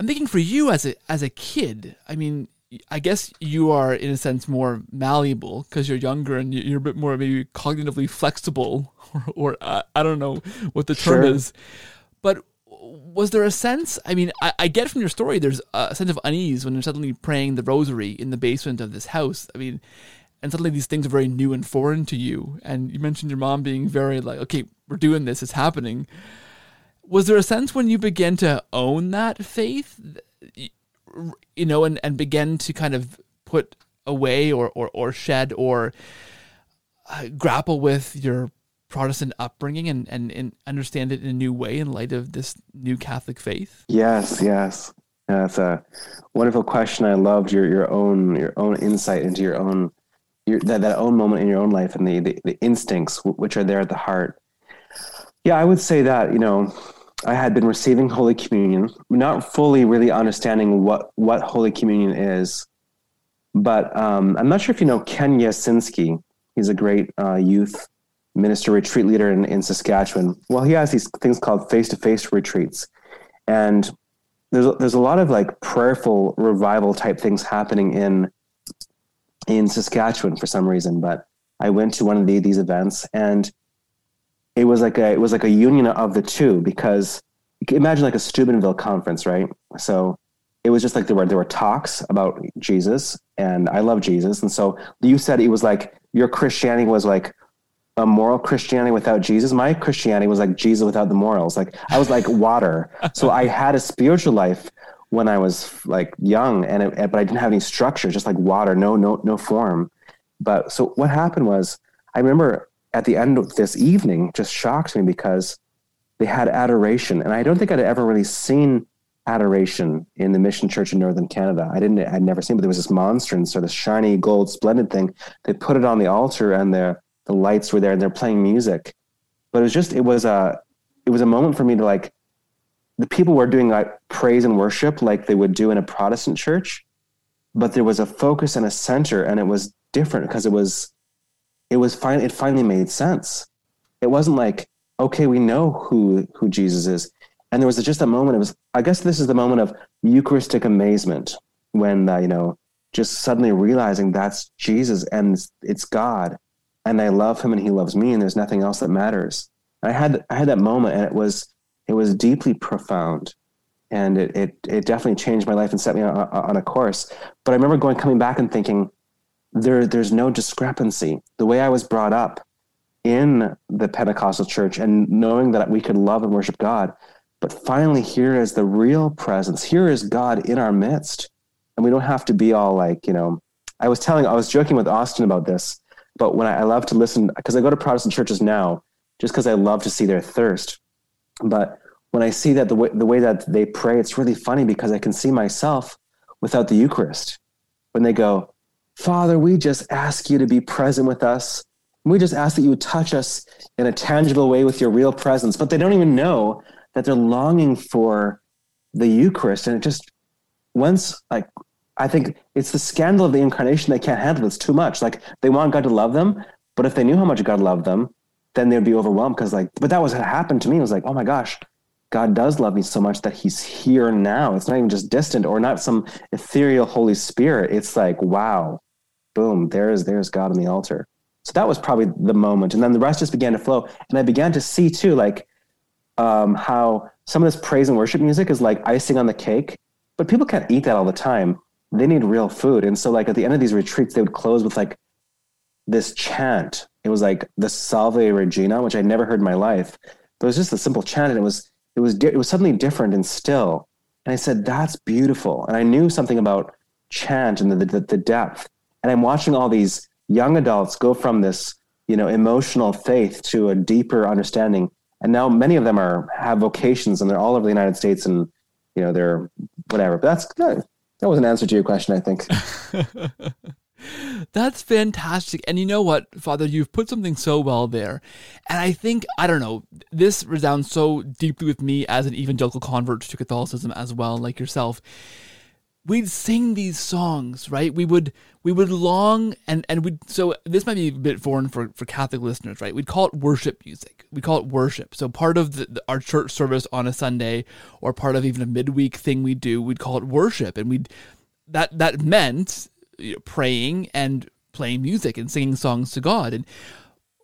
I'm thinking for you as a kid, I mean, I guess you are in a sense more malleable because you're younger and you're a bit more maybe cognitively flexible or I don't know what the term is, but was there a sense, I mean, I get from your story, there's a sense of unease when you're suddenly praying the rosary in the basement of this house. I mean, and suddenly these things are very new and foreign to you. And you mentioned your mom being very like, okay, we're doing this, it's happening. Was there a sense when you began to own that faith, and began to kind of put away or shed or grapple with your Protestant upbringing and understand it in a new way in light of this new Catholic faith? Yes. That's a wonderful question. I loved your own insight into your own that own moment in your own life and the instincts which are there at the heart. Yeah, I would say that I had been receiving Holy Communion, not fully really understanding what Holy Communion is, but I'm not sure if you know Ken Yasinski. He's a great youth minister retreat leader in Saskatchewan. Well, he has these things called face-to-face retreats. And there's a lot of like prayerful revival type things happening in Saskatchewan for some reason. But I went to one of these events and it was like a union of the two, because imagine like a Steubenville conference, right? So it was just like there were talks about Jesus, and I love Jesus. And so you said it was like your Christianity was like a moral Christianity without Jesus. My Christianity was like Jesus without the morals. Like I was like water. So I had a spiritual life when I was like young, but I didn't have any structure, just like water, no form. But so what happened was, I remember at the end of this evening just shocked me because they had adoration, and I don't think I'd ever really seen adoration in the Mission Church in Northern Canada. I'd never seen, but there was this monstrance or this shiny gold splendid thing. They put it on the altar, and the lights were there, and they're playing music. But it was a moment for me to like, the people were doing like praise and worship like they would do in a Protestant church, but there was a focus and a center, and it was different because it finally made sense. It wasn't like, okay, we know who Jesus is. And there was just a moment, I guess this is the moment of Eucharistic amazement when, just suddenly realizing that's Jesus and it's God, and I love him and he loves me, and there's nothing else that matters. And I had that moment, and it was deeply profound, and it definitely changed my life and set me on a course. But I remember coming back and thinking, there's no discrepancy. The way I was brought up in the Pentecostal church and knowing that we could love and worship God, but finally here is the real presence. Here is God in our midst. And we don't have to be all like, I was joking with Austin about this, but when I love to listen, because I go to Protestant churches now, just because I love to see their thirst. But when I see that the way that they pray, it's really funny because I can see myself without the Eucharist. When they go, Father, we just ask you to be present with us. We just ask that you would touch us in a tangible way with your real presence. But they don't even know that they're longing for the Eucharist. And it just, once, like, I think it's the scandal of the incarnation they can't handle. It's too much. Like, they want God to love them, but if they knew how much God loved them, then they'd be overwhelmed because, like, but that was what happened to me. It was like, oh my gosh, God does love me so much that he's here now. It's not even just distant or not some ethereal Holy Spirit. It's like, wow, boom, there's God on the altar. So that was probably the moment. And then the rest just began to flow. And I began to see too, like, how some of this praise and worship music is like icing on the cake, but people can't eat that all the time. They need real food. And so like at the end of these retreats, they would close with like this chant. It was like the Salve Regina, which I never heard in my life. But it was just a simple chant, and it was suddenly different and still. And I said, that's beautiful. And I knew something about chant and the depth. And I'm watching all these young adults go from this, emotional faith to a deeper understanding. And now many of them have vocations, and they're all over the United States, and they're whatever. But that was an answer to your question, I think. That's fantastic. And you know what, Father, you've put something so well there. And I think, I don't know, this resounds so deeply with me as an evangelical convert to Catholicism as well, like yourself. We'd sing these songs, right? We would long, so this might be a bit foreign for Catholic listeners, right? We'd call it worship music. We call it worship. So part of our church service on a Sunday, or part of even a midweek thing we do, we'd call it worship. And that meant praying and playing music and singing songs to God. And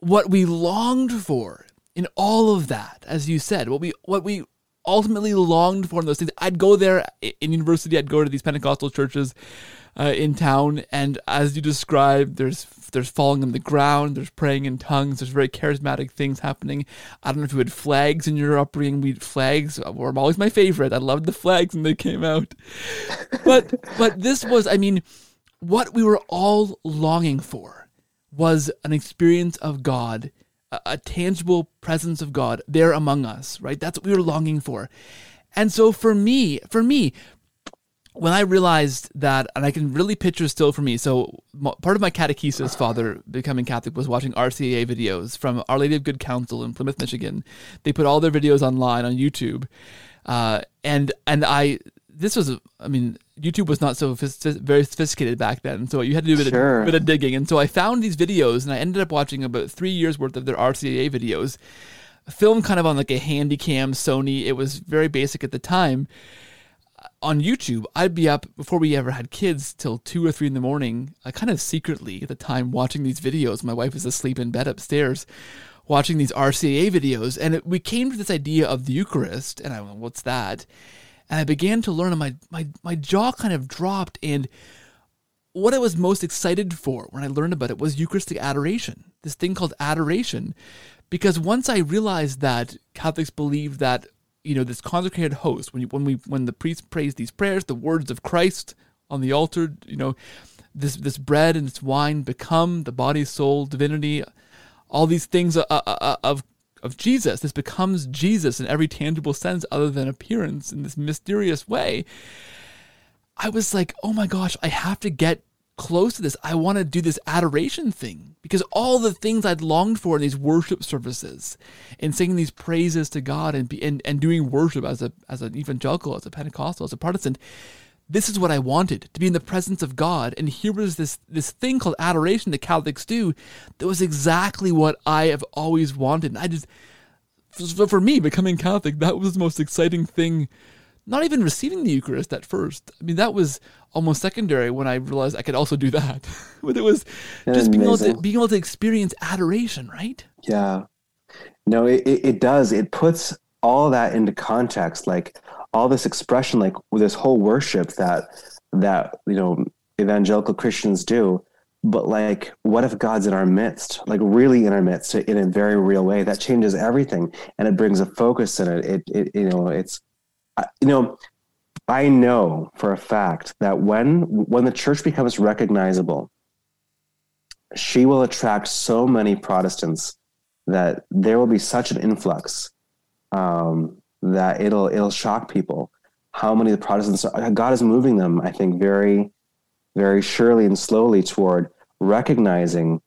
what we longed for in all of that, as you said, what we ultimately longed for in those things. I'd go there in university, I'd go to these Pentecostal churches in town, and as you described, there's falling on the ground, there's praying in tongues, there's very charismatic things happening. I don't know if you had flags in your upbringing. Flags were always my favorite. I loved the flags when they came out. But this was, what we were all longing for was an experience of God, a tangible presence of God there among us, right? That's what we were longing for. And so for me, when I realized that, and I can really picture still for me, so part of my catechesis, Father, becoming Catholic, was watching RCAA videos from Our Lady of Good Counsel in Plymouth, Michigan. They put all their videos online on YouTube. YouTube was not so very sophisticated back then, so you had to do a bit of digging. And so I found these videos, and I ended up watching about 3 years worth of their RCAA videos, filmed kind of on like a Handycam Sony. It was very basic at the time. On YouTube, I'd be up before we ever had kids till 2 or 3 in the morning, kind of secretly at the time, watching these videos. My wife was asleep in bed upstairs, watching these RCAA videos, and we came to this idea of the Eucharist, and I went, "What's that?" And I began to learn, and my jaw kind of dropped. And what I was most excited for when I learned about it was Eucharistic Adoration, this thing called adoration. Because once I realized that Catholics believe that, you know, this consecrated host, when the priest prays these prayers, the words of Christ on the altar, you know, this bread and this wine become the body, soul, divinity, all these things of Jesus. This becomes Jesus in every tangible sense other than appearance in this mysterious way. I was like, oh my gosh, I have to get close to this. I want to do this adoration thing, because all the things I'd longed for in these worship services and singing these praises to God and doing worship as an evangelical, as a Pentecostal, as a Protestant, this is what I wanted, to be in the presence of God. And here was this thing called adoration that Catholics do that was exactly what I have always wanted. And for me, becoming Catholic, that was the most exciting thing. Not even receiving the Eucharist at first. I mean, that was almost secondary when I realized I could also do that. But it was just being able to experience adoration, right? Yeah. No, it does. It puts all that into context, like all this expression, like this whole worship that you know, evangelical Christians do. But like, what if God's in our midst, like really in our midst, in a very real way? That changes everything, and it brings a focus in it. It you know, it's. You know, I know for a fact that when the church becomes recognizable, she will attract so many Protestants that there will be such an influx that it'll shock people. How many of the Protestants are, God is moving them, I think, very, very surely and slowly toward recognizing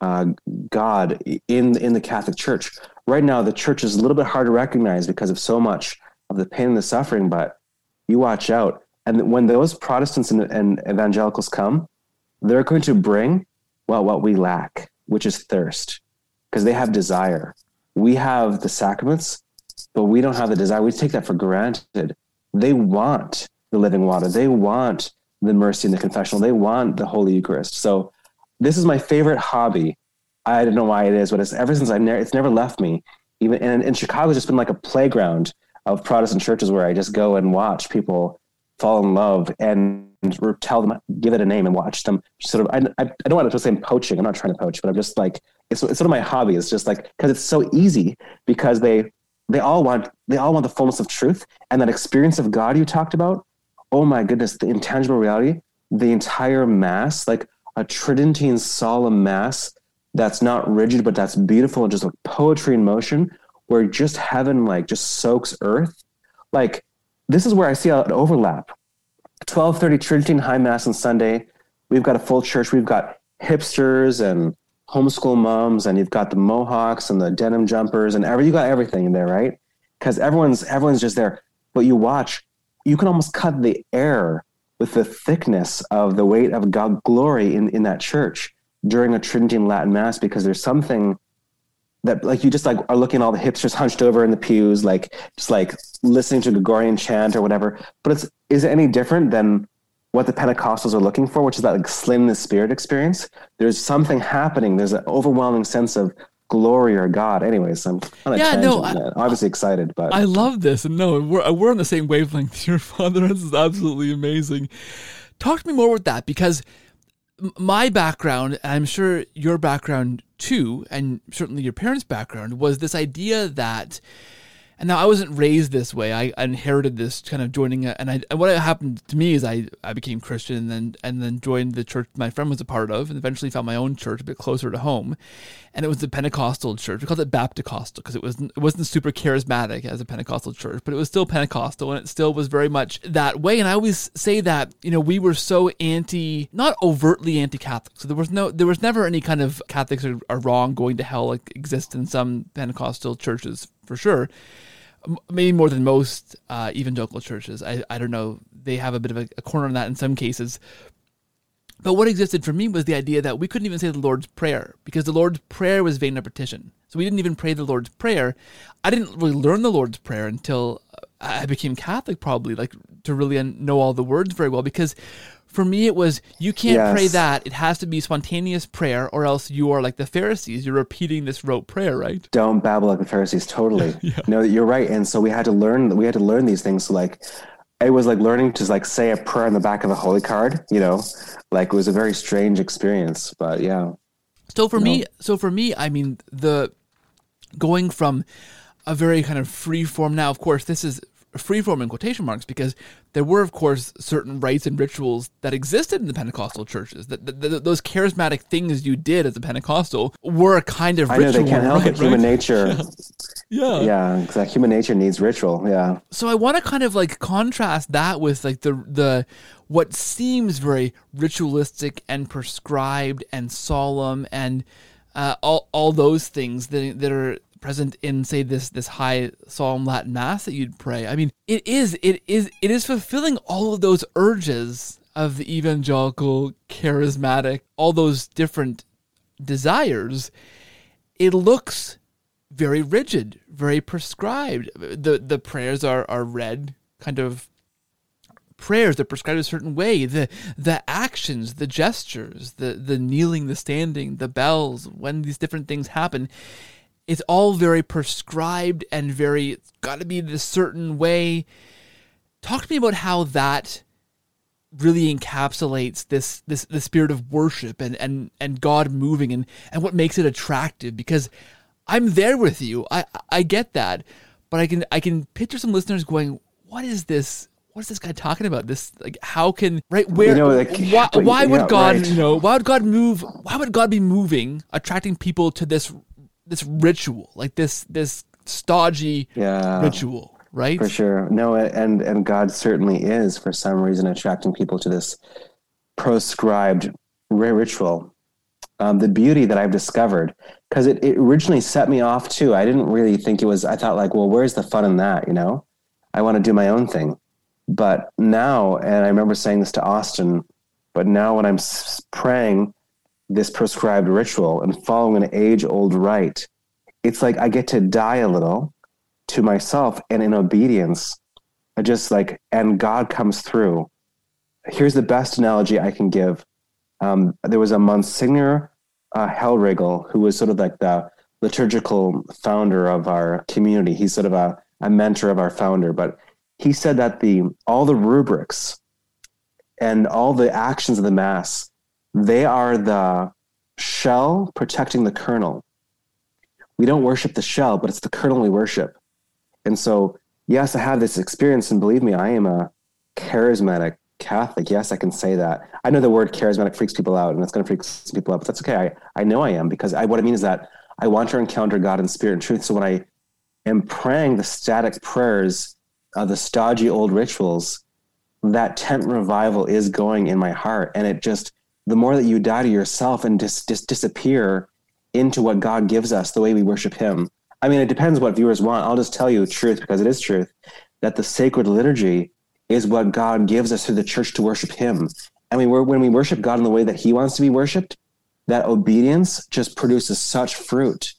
God in the Catholic Church. Right now, the church is a little bit hard to recognize because of so much of the pain and the suffering, but you watch out. And when those Protestants and evangelicals come, they're going to bring, well, what we lack, which is thirst, because they have desire. We have the sacraments, but we don't have the desire. We take that for granted. They want the living water. They want the mercy in the confessional. They want the Holy Eucharist. So this is my favorite hobby. I don't know why it is, but it's ever since it's never left me. Even and in Chicago, it's just been like a playground of Protestant churches where I just go and watch people fall in love and tell them, give it a name, and watch them sort of. I don't want to say I'm poaching. I'm not trying to poach, but I'm just like it's sort of my hobby. It's just like, because it's so easy, because they all want the fullness of truth and that experience of God you talked about. Oh my goodness, the intangible reality, the entire Mass, like a Tridentine solemn Mass that's not rigid but that's beautiful and just like poetry in motion, where just heaven, like, just soaks earth. Like, this is where I see an overlap. 12:30 Tridentine High Mass on Sunday. We've got a full church. We've got hipsters and homeschool moms, and you've got the mohawks and the denim jumpers, and you got everything in there, right? Because everyone's just there. But you watch, you can almost cut the air with the thickness of the weight of God glory in that church during a Tridentine Latin Mass, because there's something that like you just like are looking at all the hipsters hunched over in the pews, like just like listening to Gregorian chant or whatever. But is it any different than what the Pentecostals are looking for, which is that like slim the spirit experience? There's something happening. There's an overwhelming sense of glory or God. Anyways, I'm on a tangent, obviously excited, but I love this. And no, we're on the same wavelength here, Father. This is absolutely amazing. Talk to me more with that, because my background, and I'm sure your background too, and certainly your parents' background, was this idea that, and now I wasn't raised this way, I inherited this kind of joining, and what happened to me is I became Christian and then joined the church my friend was a part of, and eventually found my own church a bit closer to home, and it was the Pentecostal church. We called it Bapticostal because it wasn't super charismatic as a Pentecostal church, but it was still Pentecostal, and it still was very much that way. And I always say that, you know, we were so not overtly anti-Catholic. So there was never any kind of Catholics are wrong, going to hell, like exists in some Pentecostal churches for sure. Maybe more than most evangelical churches. I don't know. They have a bit of a corner on that in some cases. But what existed for me was the idea that we couldn't even say the Lord's Prayer, because the Lord's Prayer was vain repetition. So we didn't even pray the Lord's Prayer. I didn't really learn the Lord's Prayer until I became Catholic, probably, like to really know all the words very well, because for me it was, you can't pray that. It has to be spontaneous prayer, or else you are like the Pharisees. You're repeating this rote prayer, right? Don't babble like the Pharisees, totally. Yeah. No, you're right. And so we had to learn these things. So like it was like learning to like say a prayer on the back of a holy card, you know, like it was a very strange experience, but yeah. So for me, I mean, the going from a very kind of free form. Now, of course, this is free form in quotation marks, because there were, of course, certain rites and rituals that existed in the Pentecostal churches. Those charismatic things you did as a Pentecostal were a kind of ritual. I know, they can't help it. Human nature. Yeah. Yeah, exactly. Human nature needs ritual, yeah. So I want to kind of like contrast that with like the what seems very ritualistic and prescribed and solemn and all those things that are present in, say, this high solemn Latin mass that you'd pray. I mean, it is fulfilling all of those urges of the evangelical, charismatic, all those different desires. It looks very rigid, very prescribed. The prayers are read, kind of prayers that prescribed a certain way. The actions, the gestures, the kneeling, the standing, the bells, when these different things happen. It's all very prescribed and very, it's got to be this certain way. Talk to me about how that really encapsulates this the spirit of worship and God moving and what makes it attractive, because I'm there with you. I get that, but I can picture some listeners going, "What is this? What is this guy talking about? This, like, how can, right, where, you know, like, why would God, right, you know, why would God move? Why would God be moving, attracting people to this ritual, like this stodgy ritual, right? For sure. No, and God certainly is, for some reason, attracting people to this proscribed ritual. The beauty that I've discovered, because it originally set me off too. I didn't really think it was, I thought like, well, where's the fun in that, you know? I want to do my own thing. But now, and I remember saying this to Austin, but now when I'm praying this prescribed ritual and following an age-old rite, it's like I get to die a little to myself, and in obedience, I just like, and God comes through. Here's the best analogy I can give. There was a Monsignor Hellrigel, who was sort of like the liturgical founder of our community. He's sort of a mentor of our founder, but he said that all the rubrics and all the actions of the Mass, they are the shell protecting the kernel. We don't worship the shell, but it's the kernel we worship. And so, yes, I have this experience, and believe me, I am a charismatic Catholic. Yes, I can say that. I know the word charismatic freaks people out, and it's going to freak some people out, but that's okay. I know I am, because what I mean is that I want to encounter God in spirit and truth. So when I am praying the static prayers of the stodgy old rituals, that tent revival is going in my heart, and it just... the more that you die to yourself and just disappear into what God gives us, the way we worship him. I mean, it depends what viewers want. I'll just tell you truth, because it is truth, that the sacred liturgy is what God gives us through the church to worship him. And when we worship God in the way that he wants to be worshiped, that obedience just produces such fruit.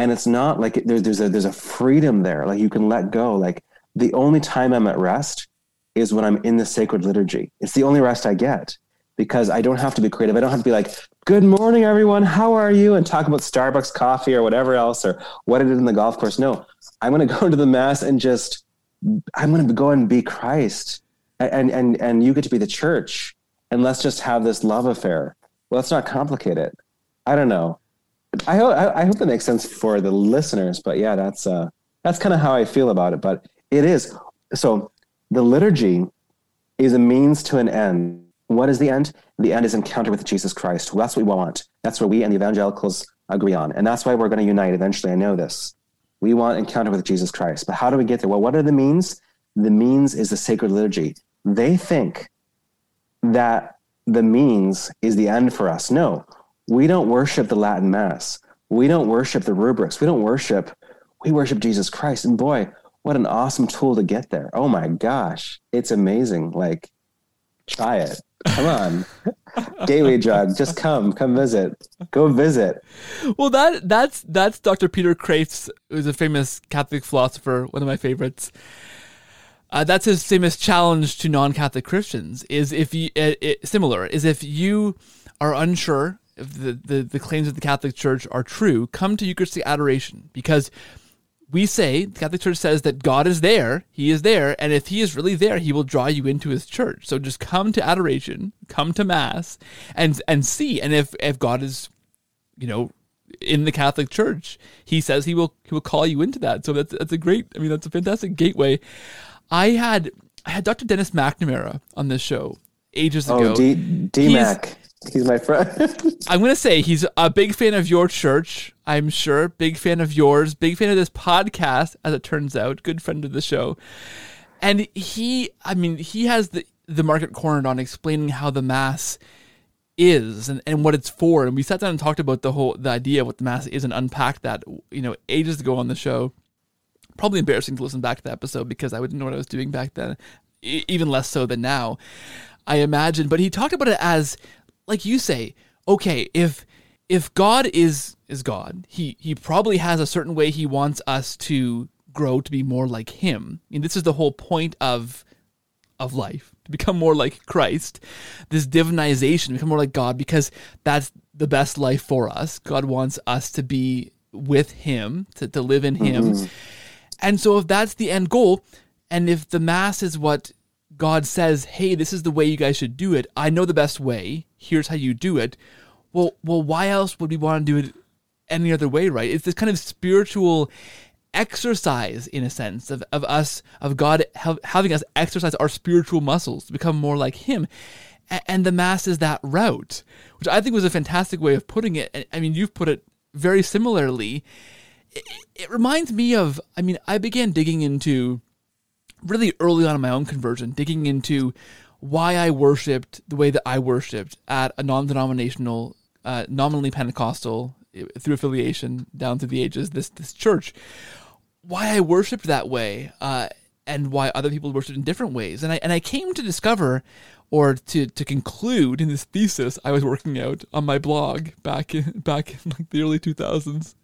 And it's not like there's a freedom there. Like, you can let go. Like, the only time I'm at rest is when I'm in the sacred liturgy. It's the only rest I get. Because I don't have to be creative. I don't have to be like, good morning, everyone. How are you? And talk about Starbucks coffee or whatever else, or what I did in the golf course. No, I'm going to go to the Mass and just, I'm going to go and be Christ. And you get to be the church. And let's just have this love affair. Well, let's not complicate it. I don't know. I hope that makes sense for the listeners. But yeah, that's kind of how I feel about it. But it is. So the liturgy is a means to an end. What is the end? The end is encounter with Jesus Christ. Well, that's what we want. That's what we and the evangelicals agree on. And that's why we're going to unite eventually. I know this. We want encounter with Jesus Christ. But how do we get there? Well, what are the means? The means is the sacred liturgy. They think that the means is the end for us. No, we don't worship the Latin Mass. We don't worship the rubrics. We worship Jesus Christ. And boy, what an awesome tool to get there. Oh my gosh. It's amazing. Like, try it. Come on. Gateway drug. Just come visit. Go visit. Well, that's Dr. Peter Kreitz, who's a famous Catholic philosopher, one of my favorites. That's his famous challenge to non-Catholic Christians, is if you if you are unsure if the claims of the Catholic Church are true, come to Eucharistic Adoration, because we say, the Catholic Church says that God is there, he is there, and if he is really there, he will draw you into his church. So just come to adoration, come to Mass, and see. And if God is, you know, in the Catholic Church, he says he will call you into that. So that's a fantastic gateway. I had Dr. Dennis McNamara on this show ages ago. Oh, D-Mac. He's my friend. I'm going to say he's a big fan of your church, I'm sure. Big fan of yours. Big fan of this podcast, as it turns out. Good friend of the show. And he has the Market Cornered on explaining how the Mass is and what it's for. And we sat down and talked about the idea of what the Mass is and unpacked that, you know, ages ago on the show. Probably embarrassing to listen back to the episode because I wouldn't know what I was doing back then. Even less so than now, I imagine. But he talked about it as... like you say, okay, if God is God, he probably has a certain way he wants us to grow to be more like him. I mean, this is the whole point of life, to become more like Christ, this divinization, become more like God, because that's the best life for us. God wants us to be with him, to live in him. Mm-hmm. And so if that's the end goal, and if the Mass is what God says, hey, this is the way you guys should do it. I know the best way. Here's how you do it. Well, why else would we want to do it any other way, right? It's this kind of spiritual exercise, in a sense, of God having us exercise our spiritual muscles to become more like him. And the Mass is that route, which I think was a fantastic way of putting it. I mean, you've put it very similarly. It reminds me of, I mean, I began digging into, really early on in my own conversion, digging into why I worshipped the way that I worshipped at a non-denominational, nominally Pentecostal, through affiliation down through the ages, this church, why I worshipped that way, and why other people worshipped in different ways. And I came to discover, or to conclude in this thesis I was working out on my blog back in like the early 2000s,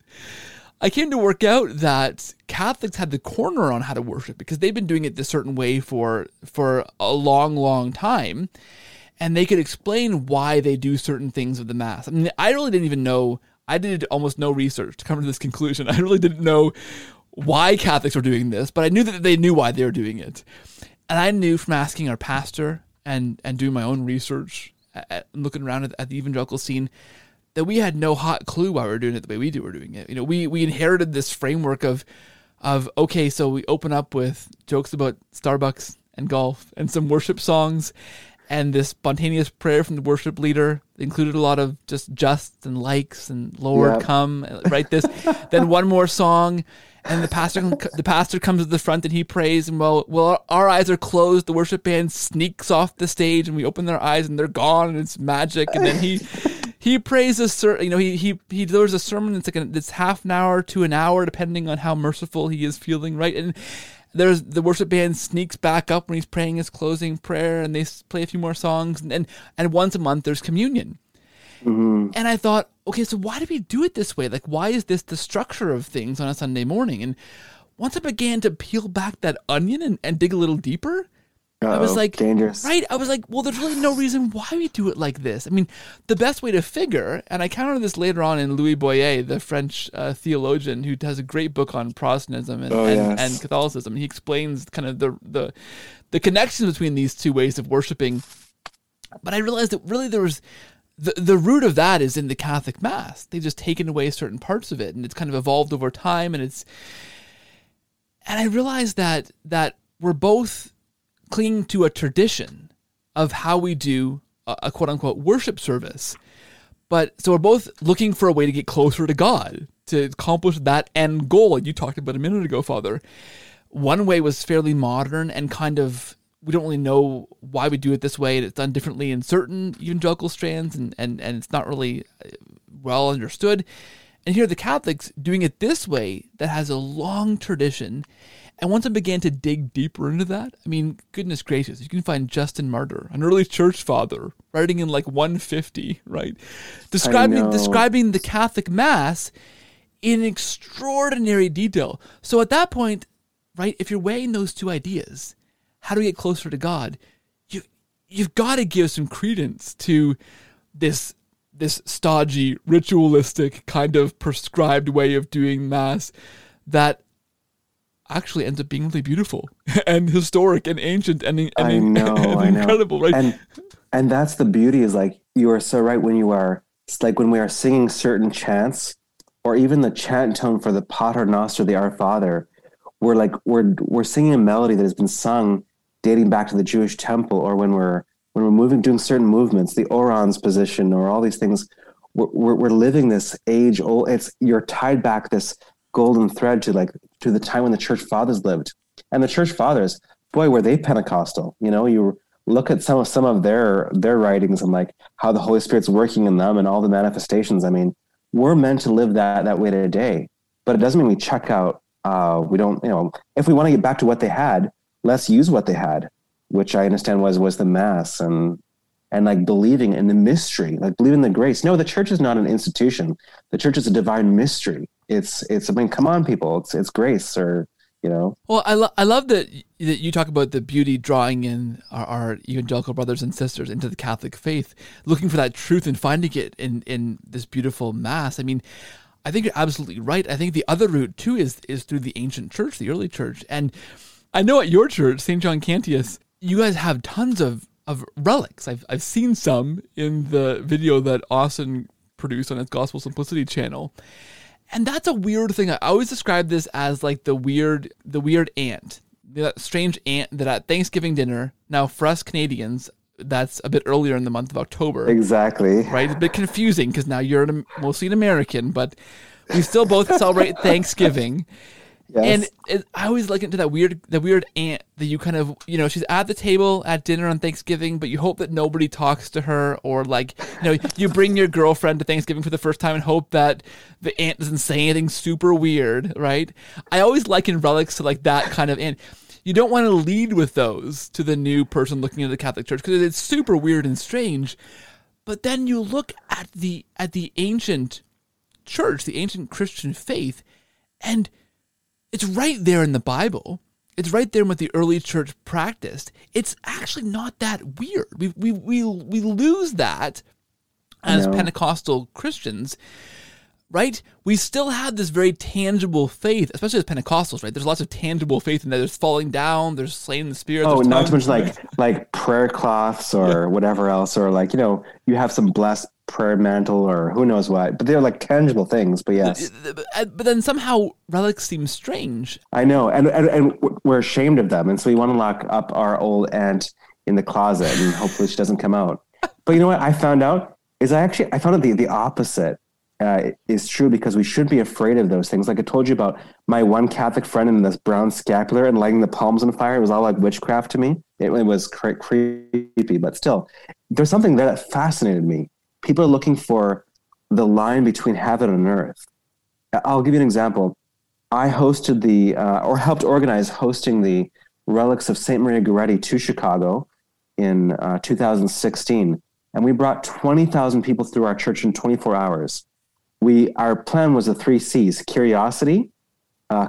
I came to work out that Catholics had the corner on how to worship because they've been doing it this certain way for a long, long time, and they could explain why they do certain things of the Mass. I mean, I really didn't even know. I did almost no research to come to this conclusion. I really didn't know why Catholics were doing this, but I knew that they knew why they were doing it. And I knew from asking our pastor and doing my own research, looking around at the evangelical scene, that we had no hot clue why we were doing it the way we were doing it. You know, we inherited this framework of okay, so we open up with jokes about Starbucks and golf and some worship songs and this spontaneous prayer from the worship leader. It included a lot of just and likes and Lord, yep. Come, write this. Then one more song, and the pastor comes to the front and he prays, and while our eyes are closed, the worship band sneaks off the stage and we open their eyes and they're gone and it's magic. And then he prays a sermon, you know, he delivers a sermon that's half an hour to an hour, depending on how merciful he is feeling, right? And there's the worship band sneaks back up when he's praying his closing prayer, and they play a few more songs, and once a month there's communion. Mm-hmm. And I thought, okay, so why do we do it this way? Like, why is this the structure of things on a Sunday morning? And once I began to peel back that onion and dig a little deeper, I was like, dangerous. Right? I was like, well, there's really no reason why we do it like this. I mean, the best way to figure, and I counted this later on in Louis Boyer, the French theologian who has a great book on Protestantism and Catholicism. He explains kind of the connections between these two ways of worshiping. But I realized that really there was the root of that is in the Catholic Mass. They've just taken away certain parts of it, and it's kind of evolved over time. And I realized that we're both clinging to a tradition of how we do a quote-unquote worship service. But so we're both looking for a way to get closer to God, to accomplish that end goal you talked about a minute ago, Father. One way was fairly modern and kind of, we don't really know why we do it this way, and it's done differently in certain evangelical strands, and it's not really well understood. And here are the Catholics doing it this way that has a long tradition. And once I began to dig deeper into that, I mean, goodness gracious, you can find Justin Martyr, an early church father, writing in like 150, right? Describing the Catholic Mass in extraordinary detail. So at that point, right, if you're weighing those two ideas, how do we get closer to God? You've got to give some credence to this stodgy, ritualistic kind of prescribed way of doing Mass that actually ends up being really beautiful and historic and ancient and incredible, right? And that's the beauty, is like, you are so right. When you are, it's like when we are singing certain chants, or even the chant tone for the Pater Noster, the Our Father, we're singing a melody that has been sung dating back to the Jewish temple, or when we're moving, doing certain movements, the Orans position, or all these things, we're living this age old. You're tied back this golden thread to the time when the Church Fathers lived, and the Church Fathers, boy, were they Pentecostal. You know, you look at some of their writings and like how the Holy Spirit's working in them and all the manifestations. I mean, we're meant to live that way today, but it doesn't mean we check out. We don't, you know, if we want to get back to what they had, let's use what they had, which I understand was the Mass and like believing in the mystery, like believing the grace. No, the Church is not an institution. The Church is a divine mystery. It's I mean, come on, people, it's grace, or, you know. Well, I love that you talk about the beauty drawing in our evangelical brothers and sisters into the Catholic faith, looking for that truth and finding it in this beautiful Mass. I mean, I think you're absolutely right. I think the other route too is through the ancient Church, the early Church. And I know at your church, St. John Cantius, you guys have tons of relics. I've seen some in the video that Austin produced on his Gospel Simplicity channel. And that's a weird thing. I always describe this as like the weird aunt, that strange aunt that at Thanksgiving dinner, now for us Canadians, that's a bit earlier in the month of October. Exactly. Right? It's a bit confusing because now you're mostly an American, but we still both celebrate Thanksgiving. Yes. And I always liken it to that weird aunt that you kind of, you know, she's at the table at dinner on Thanksgiving, but you hope that nobody talks to her, or like, you know, you bring your girlfriend to Thanksgiving for the first time and hope that the aunt doesn't say anything super weird, right? I always liken relics to like that kind of aunt. You don't want to lead with those to the new person looking into the Catholic Church because it's super weird and strange. But then you look at the ancient Church, the ancient Christian faith, and it's right there in the Bible. It's right there in what the early Church practiced. It's actually not that weird. We lose that as Pentecostal Christians, right? We still have this very tangible faith, especially as Pentecostals, right? There's lots of tangible faith in there. There's falling down. There's slaying the Spirit. Oh, not to mention like prayer cloths or whatever else, or like, you know, you have some blessed prayer mantle or who knows what, but they're like tangible things. But yes, but then somehow relics seem strange. I know, and we're ashamed of them, and so we want to lock up our old aunt in the closet and hopefully she doesn't come out. But you know what I found out is I found out the opposite is true, because we should be afraid of those things. Like I told you about my one Catholic friend in this brown scapular and lighting the palms on fire. It was all like witchcraft to me. It was creepy, but still, there's something there that fascinated me. People are looking for the line between heaven and earth. I'll give you an example. I hosted helped organize hosting the relics of St. Maria Goretti to Chicago in 2016. And we brought 20,000 people through our church in 24 hours. Our plan was the 3 C's, curiosity,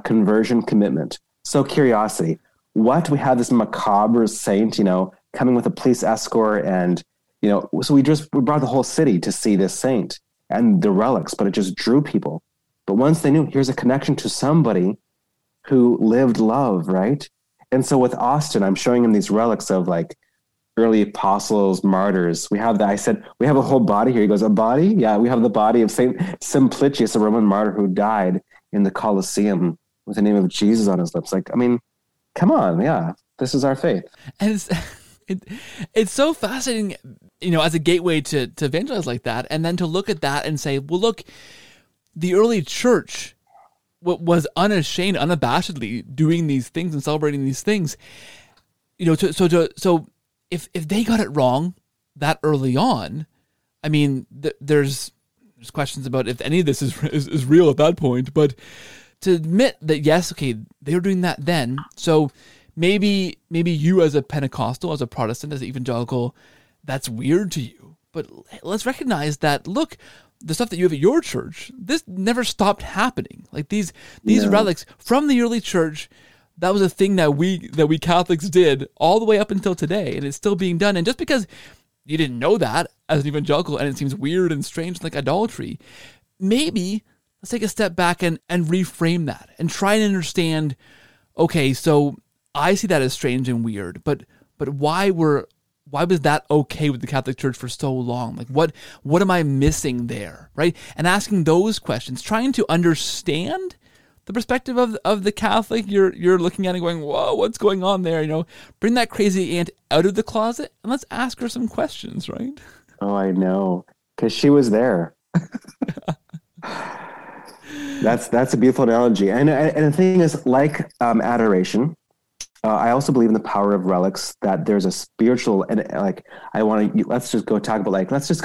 conversion, commitment. So curiosity, what? We had this macabre saint, you know, coming with a police escort and, you know, so we brought the whole city to see this saint and the relics, but it just drew people. But once they knew, here's a connection to somebody who lived love, right? And so with Austin, I'm showing him these relics of like early apostles, martyrs. We have that. I said, we have a whole body here. He goes, a body? Yeah, we have the body of Saint Simplicius, a Roman martyr who died in the Colosseum with the name of Jesus on his lips. Like, I mean, come on. Yeah, this is our faith. And it's so fascinating, you know, as a gateway to evangelize like that, and then to look at that and say, well, look, the early Church was unashamed, unabashedly doing these things and celebrating these things. You know, so if they got it wrong that early on, I mean, there's questions about if any of this is real at that point. But to admit that, yes, okay, they were doing that then, so maybe you as a Pentecostal, as a Protestant, as an evangelical, that's weird to you. But let's recognize that, look, the stuff that you have at your church, this never stopped happening. Like these relics from the early Church, that was a thing that we Catholics did all the way up until today, and it's still being done. And just because you didn't know that as an evangelical and it seems weird and strange, like idolatry, maybe let's take a step back and reframe that and try and understand, okay, so I see that as strange and weird, but why was that okay with the Catholic Church for so long? Like, what am I missing there, right? And asking those questions, trying to understand the perspective of the Catholic you're looking at and going, whoa, what's going on there? You know, bring that crazy aunt out of the closet and let's ask her some questions, right? Oh, I know, because she was there. That's a beautiful analogy, and the thing is, like adoration, I also believe in the power of relics. That there's a spiritual, and like I want to let's just go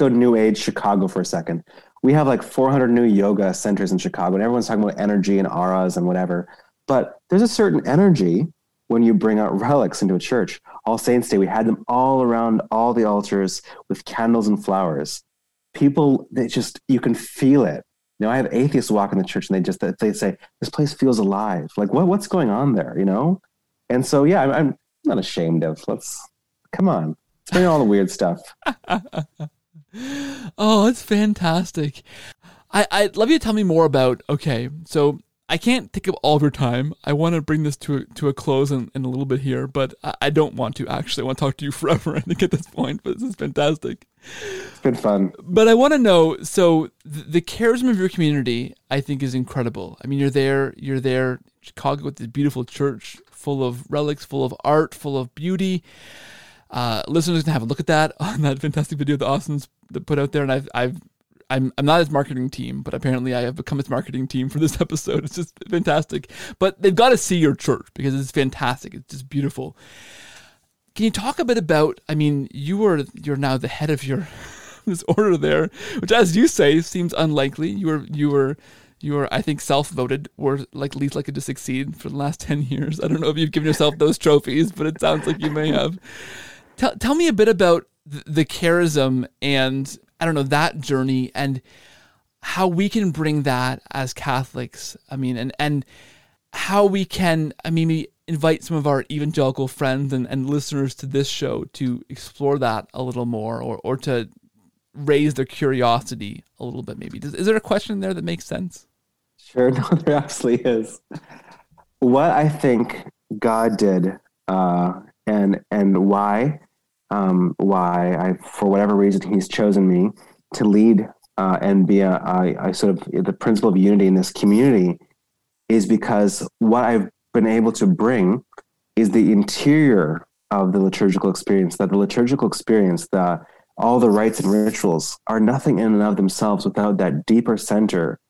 New Age Chicago for a second. We have like 400 new yoga centers in Chicago, and everyone's talking about energy and auras and whatever. But there's a certain energy when you bring out relics into a church. All Saints' Day, we had them all around all the altars with candles and flowers. People, you can feel it. You know, I have atheists walk in the church and they say, this place feels alive. Like, what's going on there, you know? And so, yeah, I'm not ashamed of, come on, bring all the weird stuff. Oh, that's fantastic. I'd love you to tell me more about, okay, so I can't take up all of your time. I want to bring this to a close in a little bit here, but I don't want to actually. I want to talk to you forever, I think, at this point, but this is fantastic. It's been fun. But I want to know, so the charisma of your community, I think, is incredible. I mean, you're there in Chicago with this beautiful church full of relics, full of art, full of beauty. Listeners can have a look at that on that fantastic video that Austin's put out there, and I'm not his marketing team, but apparently I have become his marketing team for this episode. It's just fantastic. But they've got to see your church because it's fantastic. It's just beautiful. Can you talk a bit about, I mean, you're now the head of your this order there, which, as you say, seems unlikely. You were I think self-voted or like least likely to succeed for the last 10 years. I don't know if you've given yourself those trophies, but it sounds like you may have. Tell me a bit about the charism and, I don't know, that journey and how we can bring that as Catholics. I mean, and how we can, I mean, we invite some of our evangelical friends and listeners to this show to explore that a little more or to raise their curiosity a little bit, maybe. Is there a question there that makes sense? Sure, no, there absolutely is. What I think God did and why... for whatever reason, he's chosen me to lead and be the principle of unity in this community is because what I've been able to bring is the interior of the liturgical experience, that all the rites and rituals are nothing in and of themselves without that deeper center.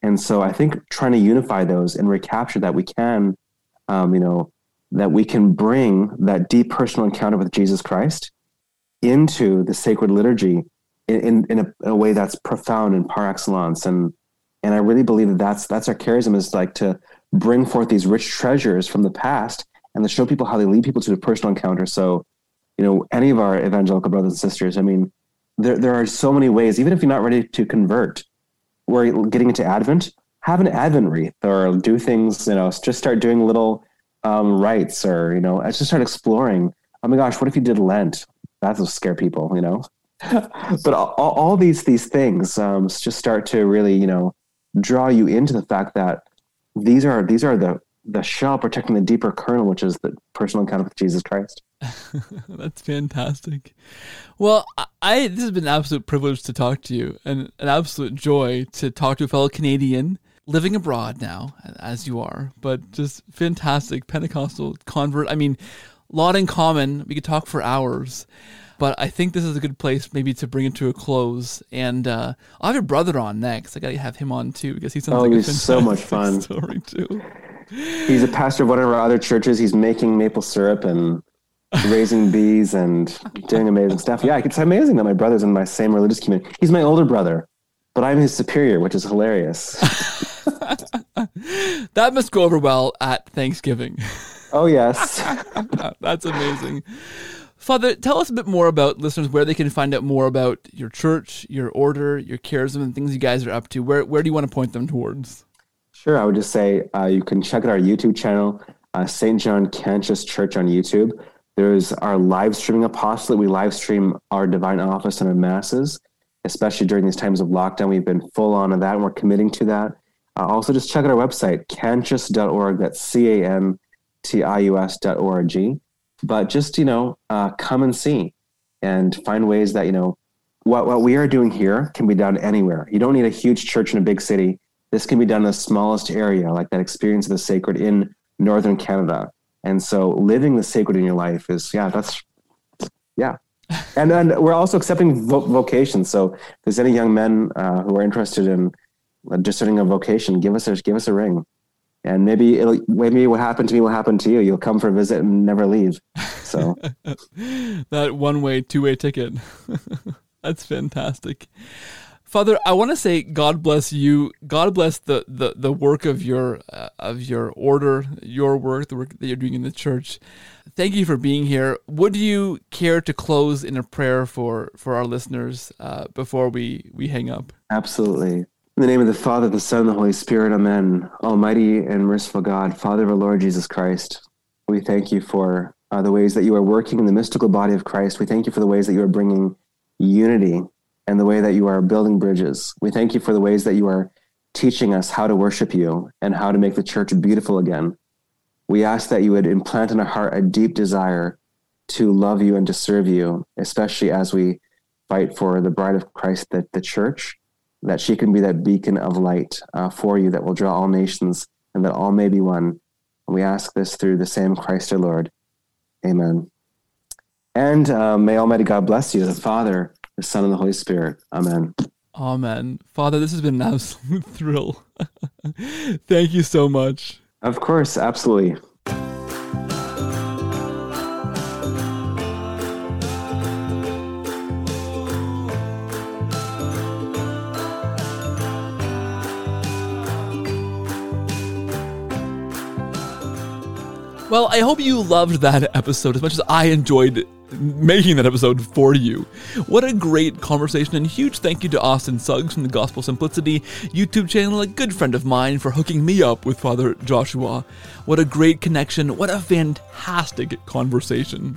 And so I think trying to unify those and recapture that we can, that we can bring that deep personal encounter with Jesus Christ into the sacred liturgy in a way that's profound and par excellence. And I really believe that's our charism, is like to bring forth these rich treasures from the past and to show people how they lead people to a personal encounter. So, any of our evangelical brothers and sisters, I mean, there are so many ways, even if you're not ready to convert, we're getting into Advent, have an Advent wreath or do things, just start doing little rites, or I just start exploring. Oh my gosh, what if you did Lent? That'll scare people, But all these things just start to really draw you into the fact that these are the shell protecting the deeper kernel, which is the personal encounter with Jesus Christ. That's fantastic. Well, this has been an absolute privilege to talk to you, and an absolute joy to talk to a fellow Canadian. Living abroad now, as you are, but just fantastic Pentecostal convert. I mean, a lot in common. We could talk for hours, but I think this is a good place maybe to bring it to a close. And I'll have your brother on next. I got to have him on too, because he sounds like a fantastic so much fun story too. He's a pastor of one of our other churches. He's making maple syrup and raising bees and doing amazing stuff. Yeah, it's amazing that my brother's in my same religious community. He's my older brother, but I'm his superior, which is hilarious. That must go over well at Thanksgiving. Oh, yes. That's amazing. Father, tell us a bit more about listeners, where they can find out more about your church, your order, your charism, and things you guys are up to. Where do you want to point them towards? Sure. I would just say you can check out our YouTube channel, St. John Cantius Church on YouTube. There's our live streaming apostolate. We live stream our divine office and our masses, especially during these times of lockdown. We've been full on of that, and we're committing to that. Also, just check out our website, cantius.org. That's C-A-N tius.org. But just, come and see and find ways that, what we are doing here can be done anywhere. You don't need a huge church in a big city. This can be done in the smallest area, like that experience of the sacred in Northern Canada. And so living the sacred in your life is, And then we're also accepting vocations. So if there's any young men who are interested in discerning a vocation, give us a ring. And maybe what happened to me will happen to you. You'll come for a visit and never leave. So that one-way, two-way ticket. That's fantastic. Father, I want to say God bless you. God bless the work of your order, your work, the work that you're doing in the church. Thank you for being here. Would you care to close in a prayer for our listeners before we hang up? Absolutely. In the name of the Father, the Son, and the Holy Spirit, amen. Almighty and merciful God, Father of our Lord Jesus Christ, we thank you for the ways that you are working in the mystical body of Christ. We thank you for the ways that you are bringing unity and the way that you are building bridges. We thank you for the ways that you are teaching us how to worship you and how to make the church beautiful again. We ask that you would implant in our heart a deep desire to love you and to serve you, especially as we fight for the bride of Christ, the church, that she can be that beacon of light for you that will draw all nations and that all may be one. And we ask this through the same Christ our Lord. Amen. And may Almighty God bless you, the Father, the Son, and the Holy Spirit. Amen. Amen. Father, this has been an absolute thrill. Thank you so much. Of course, absolutely. Well, I hope you loved that episode as much as I enjoyed making that episode for you. What a great conversation, and huge thank you to Austin Suggs from the Gospel Simplicity YouTube channel, a good friend of mine, for hooking me up with Father Joshua. What a great connection, what a fantastic conversation.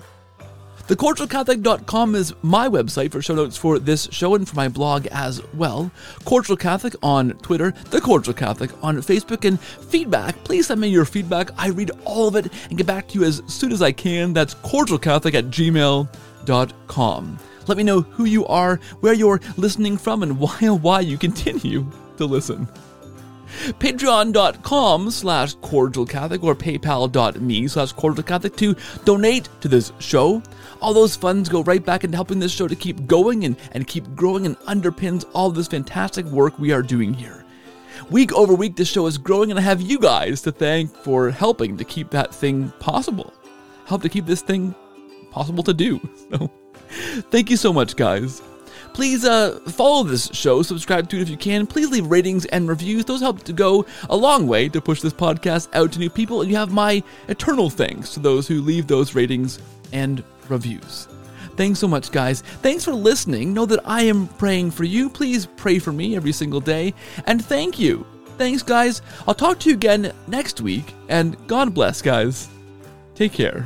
TheCordialCatholic.com is my website for show notes for this show and for my blog as well. Cordial Catholic on Twitter, The Cordial Catholic on Facebook, and feedback. Please send me your feedback. I read all of it and get back to you as soon as I can. That's cordialcatholic@gmail.com. Let me know who you are, where you're listening from, and why you continue to listen. Patreon.com/Cordial Catholic or PayPal.me/Cordial Catholic to donate to this show. All those funds go right back into helping this show to keep going and keep growing, and underpins all this fantastic work we are doing here. Week over week, this show is growing, and I have you guys to thank for helping to keep that thing possible. Help to keep this thing possible to do. So, thank you so much, guys. Please follow this show, subscribe to it if you can. Please leave ratings and reviews. Those help to go a long way to push this podcast out to new people. And you have my eternal thanks to those who leave those ratings and reviews. Thanks so much, guys. Thanks for listening. Know that I am praying for you. Please pray for me every single day. And thank you. Thanks, guys. I'll talk to you again next week. And God bless, guys. Take care.